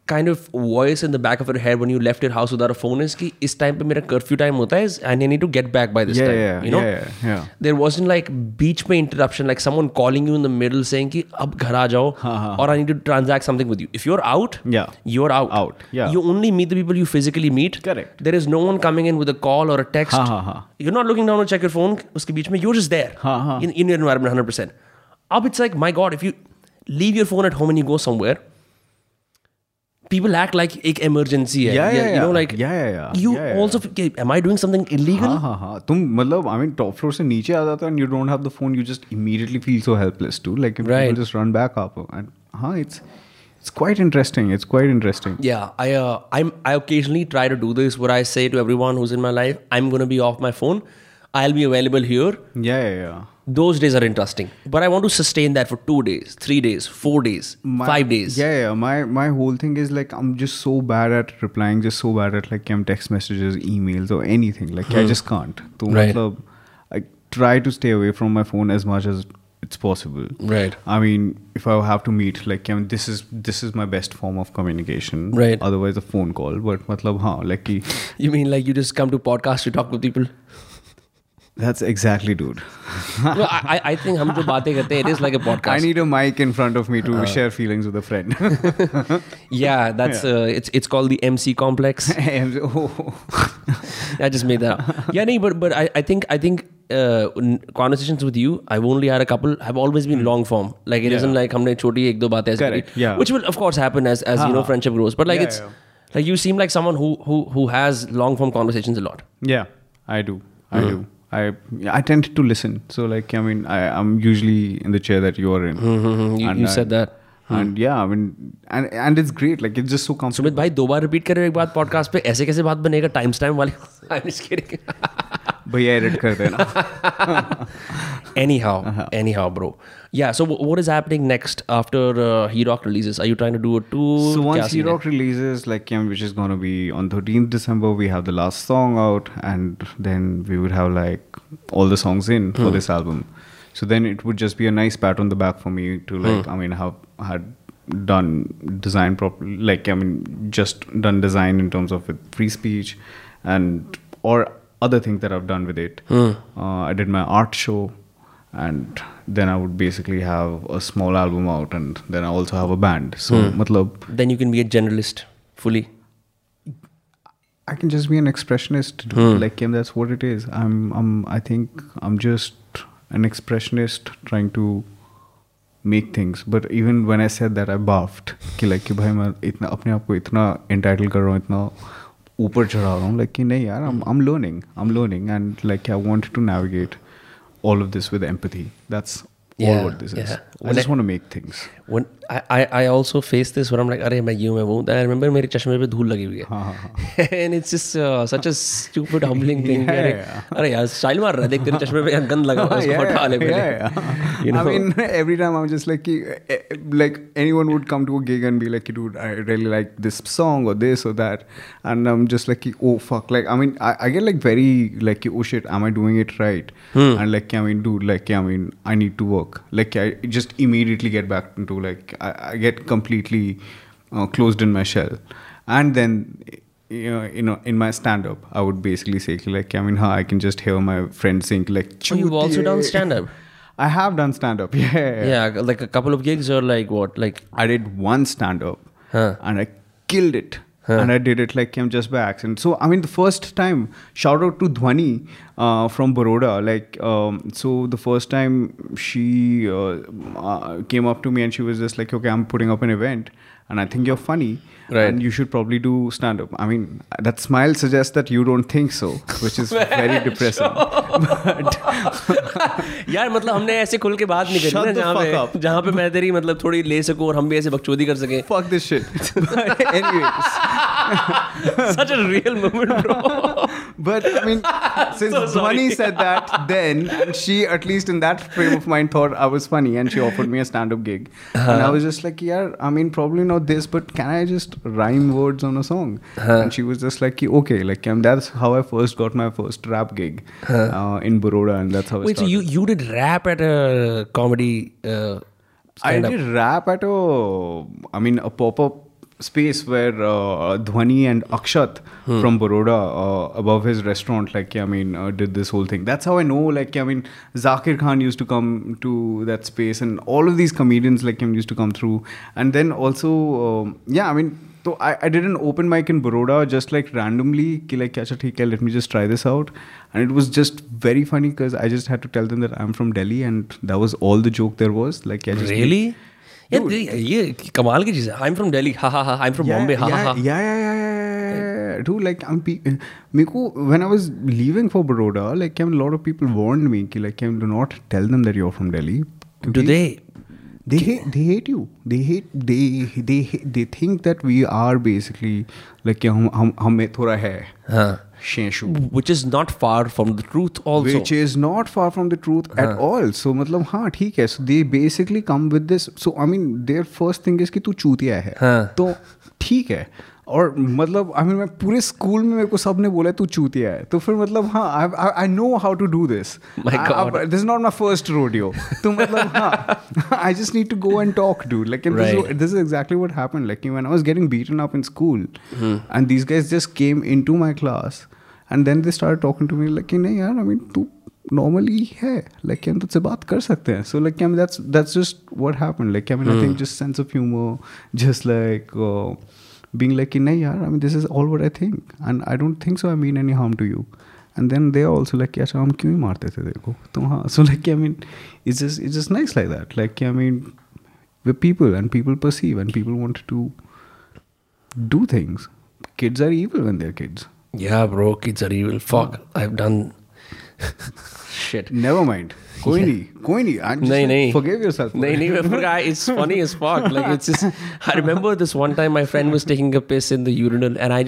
kind of voice in the back of your head when you left your house without a phone is कि इस time पे मेरा curfew time होता है and I need to get back by this time. You know? Yeah. There wasn't like बीच में interruption like someone calling you in the middle saying कि अब घर आ जाओ or I need to transact something with you. If you're out, you're out. You only meet the people you physically meet. Correct. There is no one coming in with a call or a text. You're not looking down to check your phone. उसके बीच में you're just there in your environment 100%. अब it's like my God if you leave your phone at home and you go somewhere. People act like एक emergency है, you know like you also am I doing something illegal? तुम मतलब I mean top floor से नीचे आ जाते हो and you don't have the phone you just immediately feel so helpless too like people just run back up and it's It's quite interesting. Yeah, I occasionally try to do this where I say to everyone who's in my life, I'm going to be off my phone. I'll be available here. Yeah. Those days are interesting. But I want to sustain that for 2 days, 3 days, 4 days, 5 days. Yeah. My whole thing is like, I'm just so bad at replying, just so bad at like text messages, emails or anything. Like I just can't. So, right. I try to stay away from my phone as much as it's possible. Right. I mean, if I have to meet, like this is my best form of communication. Right. Otherwise a phone call. But matlab, haan, like ki, you mean like you just come to podcasts to talk to people? That's exactly, dude. No, I think hum jo baatein karte hain, it is like a podcast. I need a mic in front of me to share feelings with a friend. Yeah, that's it's called the MC complex. I just made that up. Yeah, nahi, but I think conversations with you, I've only had a couple, have always been long form. Like it isn't like humne choti ek do baatein kari, which will of course happen as you know friendship grows. But like like you seem like someone who has long form conversations a lot. Yeah, I do. I tend to listen. So like, I mean, I'm usually in the chair that you're in. Mm-hmm. You said that. And yeah, I mean, and it's great. Like it's just so comfortable. Sumit bhai, do baar repeat kar rahe ho ek baat podcast pe. Aise kaise baat banega timestamp wale? I'm just kidding. Bhaiya edit kar dena. Anyhow, bro. Yeah. So what is happening next after He Rock releases? Are you trying to do a tour? So once He Rock releases, like which is gonna be on 13th December, we have the last song out, and then we would have like all the songs in for this album. So then it would just be a nice pat on the back for me to like had done design properly, like just done design in terms of with free speech and or other things that I've done with it. I did my art show. And then I would basically have a small album out, and then I also have a band. So, then you can be a generalist fully. I can just be an expressionist, like that's what it is. I think I'm just an expressionist trying to make things. But even when I said that, I barfed. Like, bhai, main itna apne aap ko itna entitled kar raha hu, itna upar chadha raha hu. Like, nahi yaar, I'm learning, and like I want to navigate all of this with empathy. That's all what this is. I just want to make things. When I also face this where I'm like, arey main yun hai wo. I remember mere chashme pe dhul lagi hui hai. And it's just such a stupid humbling thing. Arey yaar, style maar raha hai. Dekh tere chashme pe gand laga hua hai. Usko hata le pehle. You know? I mean, every time I'm just like anyone would come to a gig and be like, dude, I really like this song or this or that, and I'm just like, oh fuck. Like, I mean, I get like very like, oh shit, am I doing it right? And like, I mean, dude, like, I mean, I need to work. Like, I just immediately get back into like I get completely closed in my shell, and then you know in my stand-up I would basically say like I can just hear my friends saying like. Chute. Oh, you've also done stand-up. I have done stand-up. Yeah. Like a couple of gigs or like what? Like I did one stand-up and I killed it. And I did it like just by accident. So, I mean, the first time, shout out to Dhwani from Baroda. Like, so the first time she came up to me and she was just like, okay, I'm putting up an event and I think you're funny. Right. And you should probably do stand-up. I mean, that smile suggests that you don't think so, which is very depressing. यार मतलब हमने ऐसे खुल के बात नहीं करी ना जहाँ पे मैं तेरी मतलब थोड़ी ले सकूँ और हम भी ऐसे बकचोदी कर सकें. Fuck this shit. But anyways, such a real moment, bro. But I mean, since Dhwani said that, then and she at least in that frame of mind thought I was funny, and she offered me a stand-up gig, and I was just like, yeah, I mean, probably not this, but can I just rhyme words on a song? And she was just like, okay, like that's how I first got my first rap gig in Baroda, and that's how. Wait, so you did rap at a comedy? I did rap at a pop-up space where Dhwani and Akshat from Baroda above his restaurant did this whole thing. That's how I know Zakir Khan used to come to that space, and all of these comedians like him used to come through. And then also so I did an open mic in Baroda just like randomly let me just try this out, and it was just very funny because I just had to tell them that I'm from Delhi, and that was all the joke there was. Like I just really ये कमाल की चीज़ है. I'm from Delhi, ha ha ha. I'm from Bombay, ha ha ha. Yeah. Dude, like when I was leaving for Baroda, like a lot of people warned me, do not tell them that you're from Delhi. Do they? They hate you. They think that we are basically like हमें थोड़ा है शेषु, which is not far from the truth also. Which is not far from the truth at all. So मतलब हाँ ठीक है. So they basically come with this. So I mean their first thing is कि तू चूतिया है. तो ठीक है. और मतलब आई मीन मैं पूरे स्कूल में मेरे को सब ने बोला तू चूतिया है, तो फिर मतलब हाँ I know how to do this, this is not my first rodeo. तो मतलब हाँ I just need to go and talk dude, like this is exactly what happened, like when I was getting beaten up in school and these guys just came into my class and then they started talking to me like नहीं यार I mean तू normally है, like हम तुझसे बात कर सकते हैं. So like I mean that's just what happened, like I mean I think just sense of humor, just like being like नहीं यार I mean this is all what I think and I don't think so I mean any harm to you, and then they are also like यार हम क्यों ही मारते थे तेरे को, तो हाँ. So like I mean it's just nice like that, like I mean with people and people perceive and people want to do things. Kids are evil when they're kids. Yeah bro, kids are evil. Fuck, I've done shit. Never mind. Koi nahi. Nahi. Forgive yourself. Nahi. It's funny as fuck. Like it's just. I remember this one time my friend was taking a piss in the urinal, and I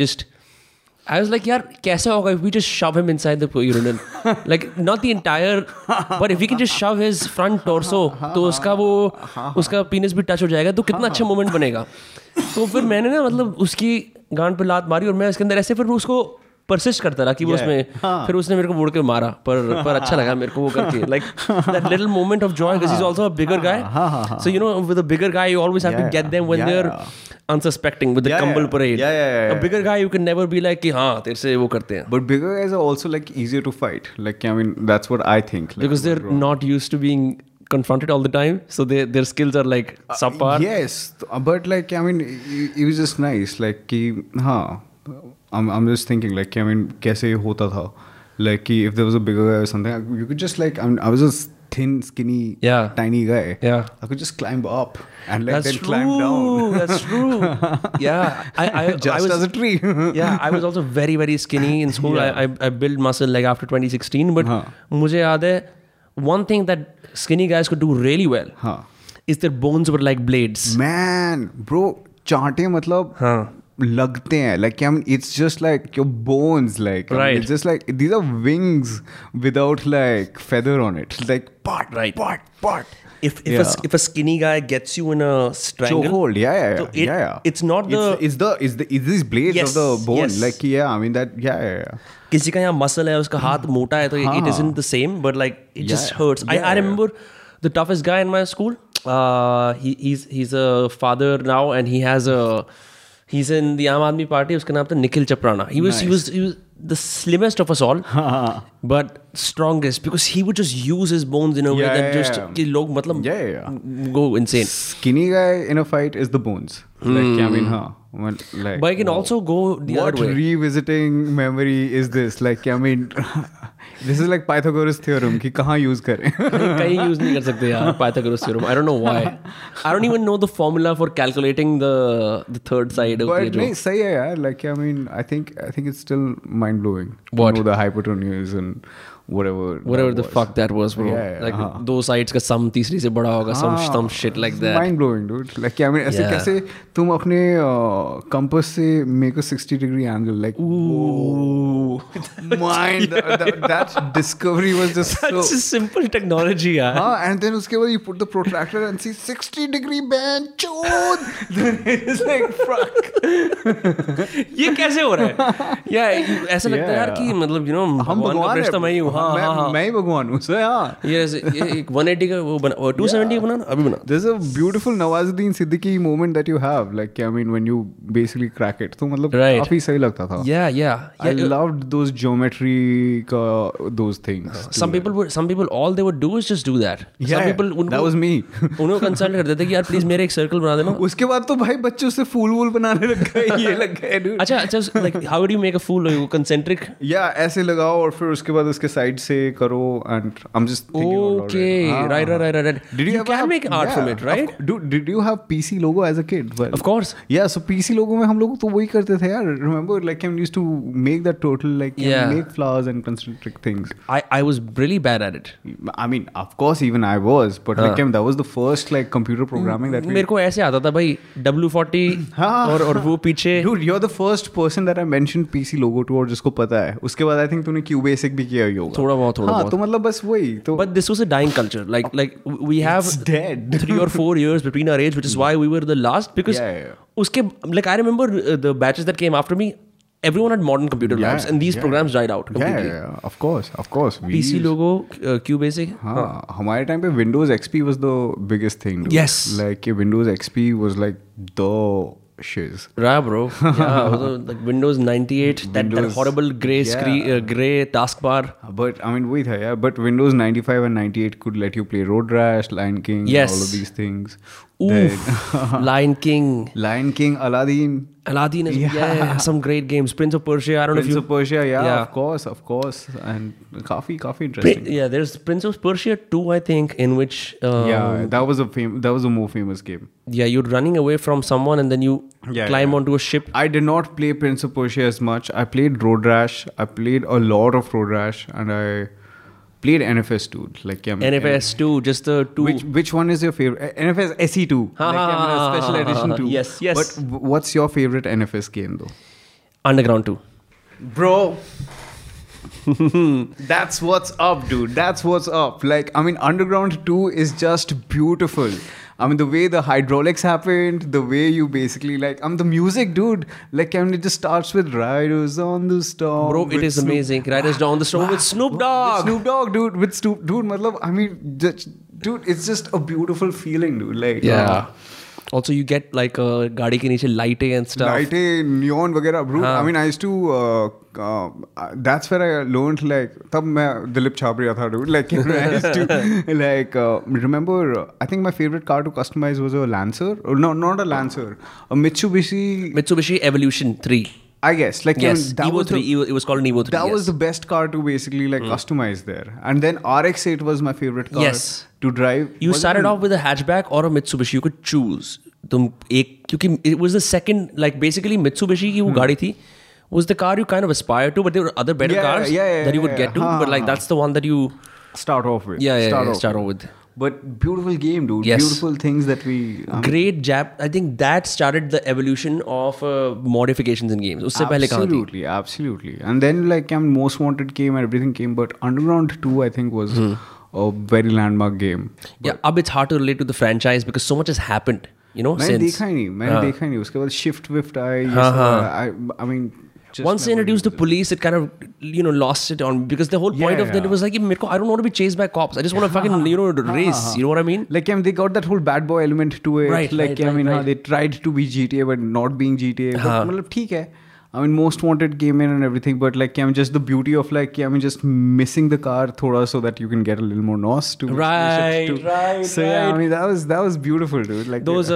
was like, "Yaar, kaisa hoga if we just shove him inside the urinal? Like not the entire, but if we can just shove his front torso, तो उसका penis भी touch हो जाएगा, तो कितना अच्छा moment बनेगा." तो फिर मैंने ना मतलब उसकी गांड पे लात मारी और मैं उसके अंदर ऐसे फिर उसको परसिस्ट करता रहा कि वो उसमें फिर उसने मेरे को मुड़ के मारा, पर अच्छा लगा मेरे को वो करके, like that little moment of joy because he is also a bigger guy, so you know with a bigger guy you always have to get them when they are unsuspecting with the Kambal parade. A bigger guy you can never be like कि हाँ तेरे से वो करते हैं. But bigger guys are also like easier to fight, like I mean that's what I think, like, because they're not used to being confronted all the time, so their skills are like subpar. Yes, but like I mean it was just nice, like कि हाँ I'm just thinking like I mean कैसे होता था, like if there was a bigger guy or something you could just like I was just thin skinny tiny guy, I could just climb up and like then climb down. That's true. Yeah, I just was, as a tree. Yeah, I was also very very skinny in school. Yeah. I built muscle like after 2016, but मुझे याद है one thing that skinny guys could do really well is their bones were like blades. Man, bro, चाटे मतलब लगते हैं, like I mean it's just like your bones, like right. I mean, it's just like these are wings without like feather on it, like part right part. If a skinny guy gets you in a strangle chokehold, it's not the it's these blades of the bone, like I mean that किसी का यहाँ muscle है उसका हाथ मोटा है तो it isn't the same, but like it just hurts. I remember the toughest guy in my school, he's a father now and he has a he's in the Aam Aadmi Party. उसका नाम था Nikhil चपराना. He was the slimmest of us all, but strongest because he would just use his bones in a way that just कि लोग मतलब go insane. Skinny guy in a fight is the bones. Like I mean, like, but I can also go the other way. What revisiting memory is this? Like I mean, this is like Pythagoras theorem कि कहाँ use करें? कहीं use नहीं कर सकते यार Pythagoras theorem. I don't know why. I don't even know the formula for calculating the third side of the joke. सही है यार. Like I mean, I think it's still mind blowing. What? You know, the hypotenuse and whatever the fuck that was, bro. Yeah, like those sides का sum तीसरी से बड़ा होगा, some shit like that. Mind blowing, dude. Like I mean, ऐसे कैसे तुम अपने compass से make a 60-degree angle, like ooh, mind that discovery was just such a simple technology, yeah. And then उसके बाद you put the protractor and see 60-degree bend, chod. Then it's like fuck. ये कैसे हो रहा है? Yeah, ऐसा लगता है यार कि मतलब you know हम भगवान का मैं ही भगवान हूँ सर. हाँ एक 180 का वो बना 270 का बना अभी बना. There's a beautiful Nawazuddin Siddiqui moment that you have, like I mean when you basically crack it, तो मतलब काफी सही लगता था. Yeah. I loved those geometry का those things. Some people all they would do is just do that. Some people that was me. उन्हें consult करते थे कि यार please मेरे एक circle बना देना. उसके बाद तो भाई बच्चों से फूल वूल बनाने लग गए ये लग गए. अच्छा like how do you make a fool? Concentric. Yeah ऐसे लगाओ और फिर उसके बाद उसके side side say karo, and I'm just thinking okay, about it. Right. Did you ever make art from it, right? Did you have PC logo as a kid? Well, of course. Yeah, so PC logo में हम लोग तो वही करते थे यार. Remember, like I used to make that total, like make flowers and concentric things. I was really bad at it. I mean, of course, even I was, but like that was the first like computer programming that. मेरे को ऐसे आता था भाई W40 और वो पीछे. Dude, you're the first person that I mentioned PC logo to और जिसको पता है. उसके बाद I think तूने Q Basic भी किया होगा. थोड़ा बहुत. तो मतलब बस वही. तो but this was a dying culture. Like we have dead 3 or 4 years between our age, which is why we were the last because उसके like I remember the batches that came after me. Everyone had modern computer labs and these programs died out completely. Yeah, of course. PC logo, QBasic. हाँ, हमारे time पे Windows XP was the biggest thing. Dude. Yes. Like Windows XP was like the shiz. Right, bro. Like Windows 98, that horrible grey screen, grey taskbar. But I mean, wait, yeah. But Windows 95 and 98 could let you play Road Rash, Lion King, all of these things. Oof, Lion King, Aladdin is some great games. Prince of Persia, Prince of Persia, of course, and coffee interesting. There's Prince of Persia 2, I think, in which that was a more famous game. Yeah, you're running away from someone and then you climb onto a ship. I did not play Prince of Persia as much. I played Road Rash. I played a lot of Road Rash, and I played NFS 2. Like, yeah, NFS 2, just the 2. Which one is your favorite? NFS SE2. Special edition 2. Yes. But what's your favorite NFS game though? Underground 2. Bro. That's what's up, dude. That's what's up. Like, I mean, Underground 2 is just beautiful. I mean, the way the hydraulics happened, the way you basically like, the music, dude. Like, I mean, it just starts with Riders on the Storm. Bro, it is amazing. Riders on the Storm with Snoop Dogg. Dude, it's just a beautiful feeling, dude. Like, also, you get like a gaadi ke niche lighting and stuff. Lighting, neon, वगैरह. Bro, I mean, I used to. That's where I learned like. तब मैं दिलीप छाबरिया था, dude. Like, you know, I used to like. Remember, I think my favorite car to customize was a Lancer. No, not a Lancer. A Mitsubishi Evolution 3. I guess, like, yes, it was called an Evo 3. That was the best car to basically like customize there. And then RX-8 was my favorite car to drive. You started off with a hatchback or a Mitsubishi. You could choose. Because it was the second, like basically Mitsubishi ki wo gaadi thi was the car you kind of aspired to, but there were other better cars that you would get to. But like that's the one that you start off with. Yeah, start off with. But beautiful game, dude. Yes. Beautiful things that we... Great jab. I think that started the evolution of modifications in games. Absolutely. And then like Most Wanted came and everything came. But Underground 2, I think, was a very landmark game. But yeah, it's hard to relate to the franchise because so much has happened, you know, since. मैंने देखा ही नहीं. उसके बाद Shift-Wift I mean... Once they introduced the police, it kind of, you know, lost it on because the whole point of that was like, I don't want to be chased by cops. I just want to fucking, you know, race. You know what I mean? Like, they got that whole bad boy element to it. Right. They tried to be GTA but not being GTA. But, theek hai. I mean, Most Wanted came in and everything, but like, just the beauty of like, just missing the car thoda so that you can get a little more nos to right. So yeah, I mean, that was beautiful, dude. Like those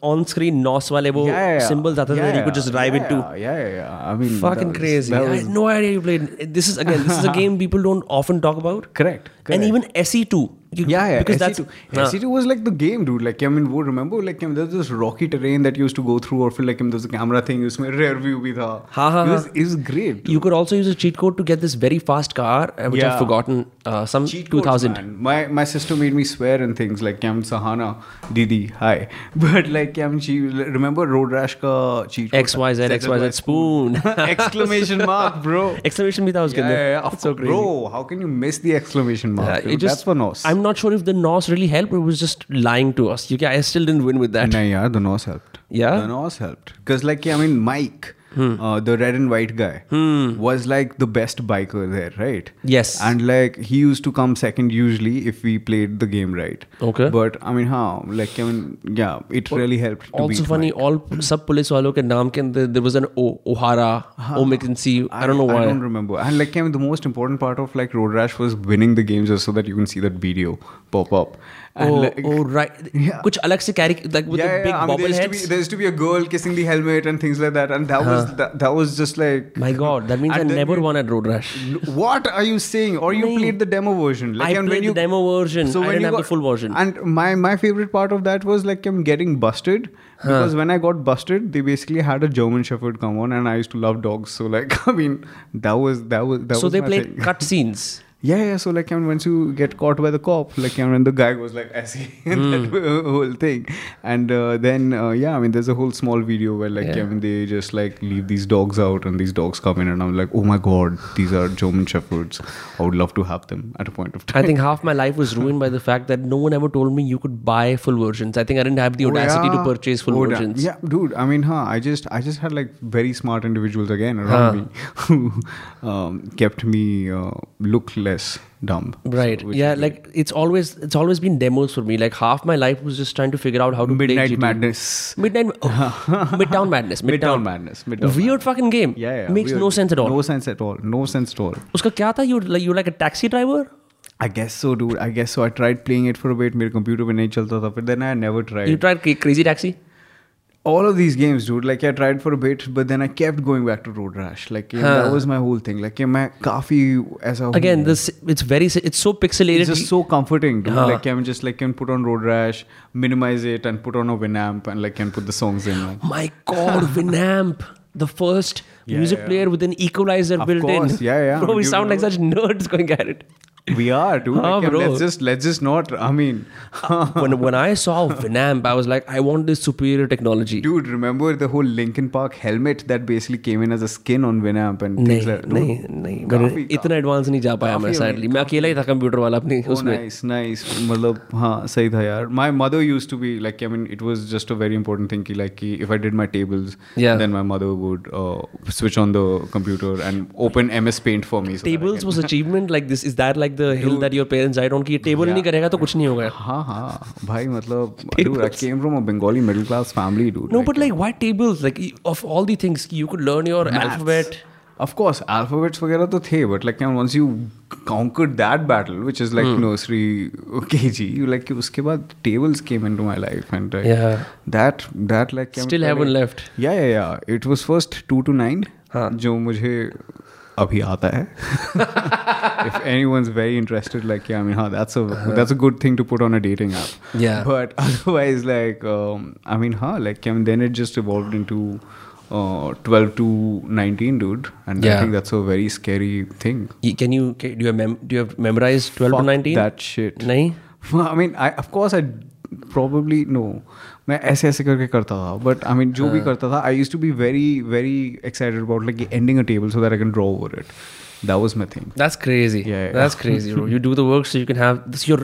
on-screen nos wale wo symbols that you could just drive into. Yeah. I mean, fucking crazy. I had no idea you played. This is a game people don't often talk about. Correct. And even SE2. Because SE2 was like the game, dude. Like, remember, like, there's this rocky terrain that you used to go through, or feel like there's a camera thing, usme rear view bhi tha. It was great. Dude. You could also use a cheat code to get this very fast car, which I've forgotten, some cheat 2000. Codes, my sister made me swear and things, like, Sahana, Didi, hi. But, like, she, remember Road Rash ka cheat code? XYZ, spoon. Exclamation mark, bro. Exclamation bhi tha uske andar. Yeah. That's so crazy. Bro, how can you miss the exclamation mark? That's for nos. I'm not sure if the NOS really helped, or it was just lying to us. I still didn't win with that. No, yeah, the NOS helped. Yeah? The NOS helped. Because like, Mike, the red and white guy, was like the best biker there, right? Yes. And like, he used to come second usually if we played the game right. Okay. But it really helped to beat Mike. Also funny, all sub police walo ke naam ke there was an O, O'Hara, O-McKinsey, I don't know why. I don't remember. And like, the most important part of like Road Rash was winning the games just so that you can see that video pop up. And right. Kuch alag se carry, like with the big bobbleheads. There used to be a girl kissing the helmet and things like that, and that was that was just like, my God, that means I never won at Road Rash. What are you saying? Or you played the demo version? Like, I played the demo version. So I didn't have the full version. And my favorite part of that was like I'm getting busted. Because when I got busted, they basically had a German Shepherd come on, and I used to love dogs. So like, I mean, that was. So they played cutscenes. Yeah. So like, I mean, once you get caught by the cop, like, I mean, the guy goes like, I see that whole thing, and then I mean, there's a whole small video where like, I mean, they just like leave these dogs out, and these dogs come in, and I'm like, oh my God, these are German Shepherds. I would love to have them at a point of time. I think half my life was ruined by the fact that no one ever told me you could buy full versions. I think I didn't have the audacity to purchase full versions. Yeah, dude. I mean, I just had like very smart individuals again around me who kept me look like dumb. Right. So, yeah, like it's always been demos for me. Like half my life was just trying to figure out how to play GTA. Midtown Madness. Weird fucking game. Yeah. Makes no sense at all. Uska kya tha? You like a taxi driver? I guess so, dude. I tried playing it for a bit. Mere computer pe nahi chalta tha. But then I never tried. You tried Crazy Taxi? All of these games, dude, like I tried for a bit, but then I kept going back to Road Rash. Like, yeah, that was my whole thing. Like, I'm coffee as a whole. Again, it's so pixelated. It's just so comforting, dude. Like, I'm just like, can put on Road Rash, minimize it, and put on a Winamp, and like, can put the songs in. Like. My God, Winamp. The first music player with an equalizer built in. Of course, yeah. Bro, we sound like such nerds going at it. We are, dude. Bro. Let's just not, I mean. when I saw Winamp, I was like, I want this superior technology. Dude, remember the whole Linkin Park helmet that basically came in as a skin on Winamp and things like that? No. Itna advanced nahi ja paya main, sadly. Main akela hi tha computer wala apne usme. Nice. Matlab, haan, sahi tha yaar. My mother used to be like, I mean, it was just a very important thing ki, like, if I did my tables, then my mother would switch on the computer and open MS Paint for me. So tables was achievement like this. Is that like the hill that your parents died on? Ki table nahi karega to kuch nahi hoga. Ha. Bhai, matlab, dude, I came from a Bengali middle class family, dude. No, like, but like, why tables? Like, of all the things, you could learn your maths. Alphabet. Of course, alphabets वगैरह तो थे, but like, once you conquered that battle, which is like nursery KG, you like उसके बाद tables came into my life, and that like still haven't left. Yeah. It was first 2 to 9 जो मुझे अभी आता है. If anyone's very interested, like, yeah, I mean, that's a good thing to put on a dating app. Yeah. But otherwise, like, I mean, like, I mean, then it just evolved into 12 to 19, dude, and I think that's a very scary thing. Do you have memorized 12 to 19? Fuck that shit. Nahin? I mean, of course I probably no. मैं ऐसे करके करता था, but I mean, जो भी करता था, I used to be very very excited about like ending a table so that I can draw over it. That was my thing. That's crazy. Yeah. That's crazy, bro. You do the work so you can have this. Your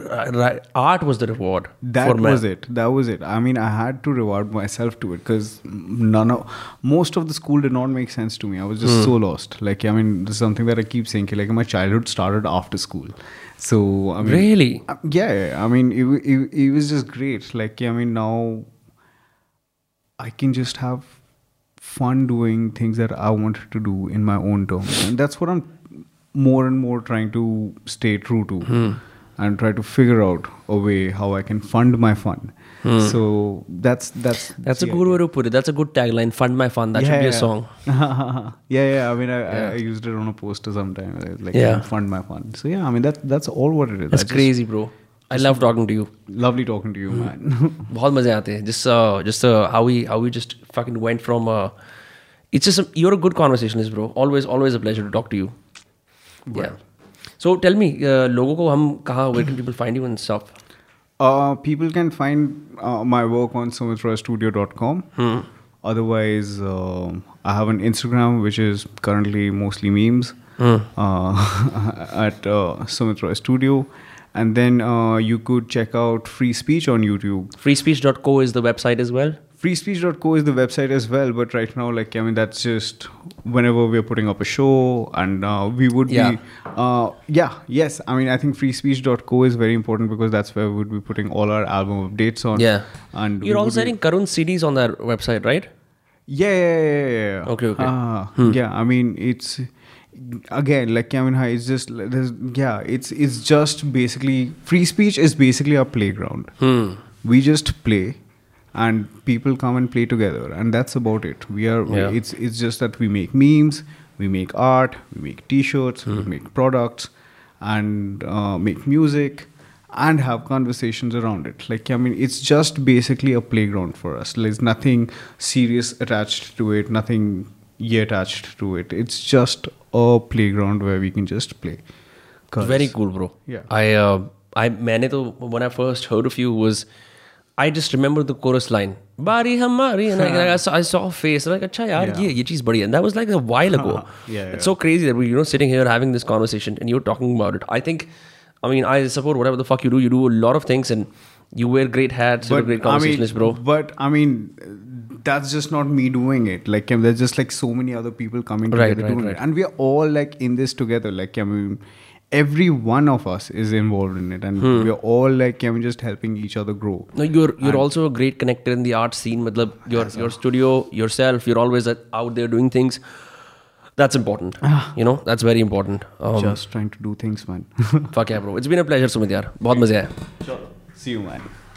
art was the reward. That was it. I mean, I had to reward myself to it because most of the school did not make sense to me. I was just so lost. Like, I mean, this is something that I keep saying. Like, my childhood started after school. So, I mean. Really? Yeah. I mean, it was just great. Like, I mean, now I can just have fun doing things that I wanted to do in my own terms. And that's what I'm more and more trying to stay true to and try to figure out a way how I can fund my fun. So that's a good way to put it. That's a good tagline, fund my fun. That should be a song. I mean, I used it on a poster sometime, like fund my fun. So yeah, I mean, that's all what it is. That's crazy, bro. I love talking to you. Lovely talking to you, man. बहुत मजे आते हैं. Just how we just fucking went from. It's just you're a good conversationist, bro. Always a pleasure to talk to you. Well. Yeah. So tell me, लोगों को हम कहाँ, where can people find you and stuff? People can find my work on sumitroystudio.com. Otherwise, I have an Instagram which is currently mostly memes at Sumit Roy Studio. And then you could check out Free Speech on YouTube. Freespeech.co is the website as well? Freespeech.co is the website as well. But right now, like, I mean, that's just whenever we're putting up a show and we would be... Yes. I mean, I think freespeech.co is very important because that's where we would be putting all our album updates on. Yeah. And you're also selling current CDs on that website, right? Yeah. Okay. Yeah, I mean, it's... Again, like, I mean, it's just, it's just basically, free speech is basically our playground. We just play and people come and play together, and that's about it. We are it's just that we make memes, we make art, we make t-shirts, we make products, and make music, and have conversations around it. Like, I mean, it's just basically a playground for us. There's nothing serious attached to it, nothing attached to it. It's just a playground where we can just play. Very cool, bro. Yeah. When I first heard of you was, I just remember the chorus line, "Bari Hamari," and I saw a face. I'm like, "Acha yaar, ye cheez badi hai." And that was like a while ago. It's so crazy that we're sitting here having this conversation and you're talking about it. I think, I mean, I support whatever the fuck you do. You do a lot of things and you wear great hats. You're a great conversationalist, bro. But I mean, that's just not me doing it. Like, there's just like so many other people coming together doing it. And we're all like in this together. Like, I mean, every one of us is involved in it, and we're all like, I mean, just helping each other grow. No, you're also a great connector in the art scene. Matlab, your studio, yourself, you're always out there doing things. That's important. You know, that's very important. Just trying to do things, man. Fuck yeah, bro. It's been a pleasure, Sumit yaar. Bahut maza aaya. Sure. See you, man.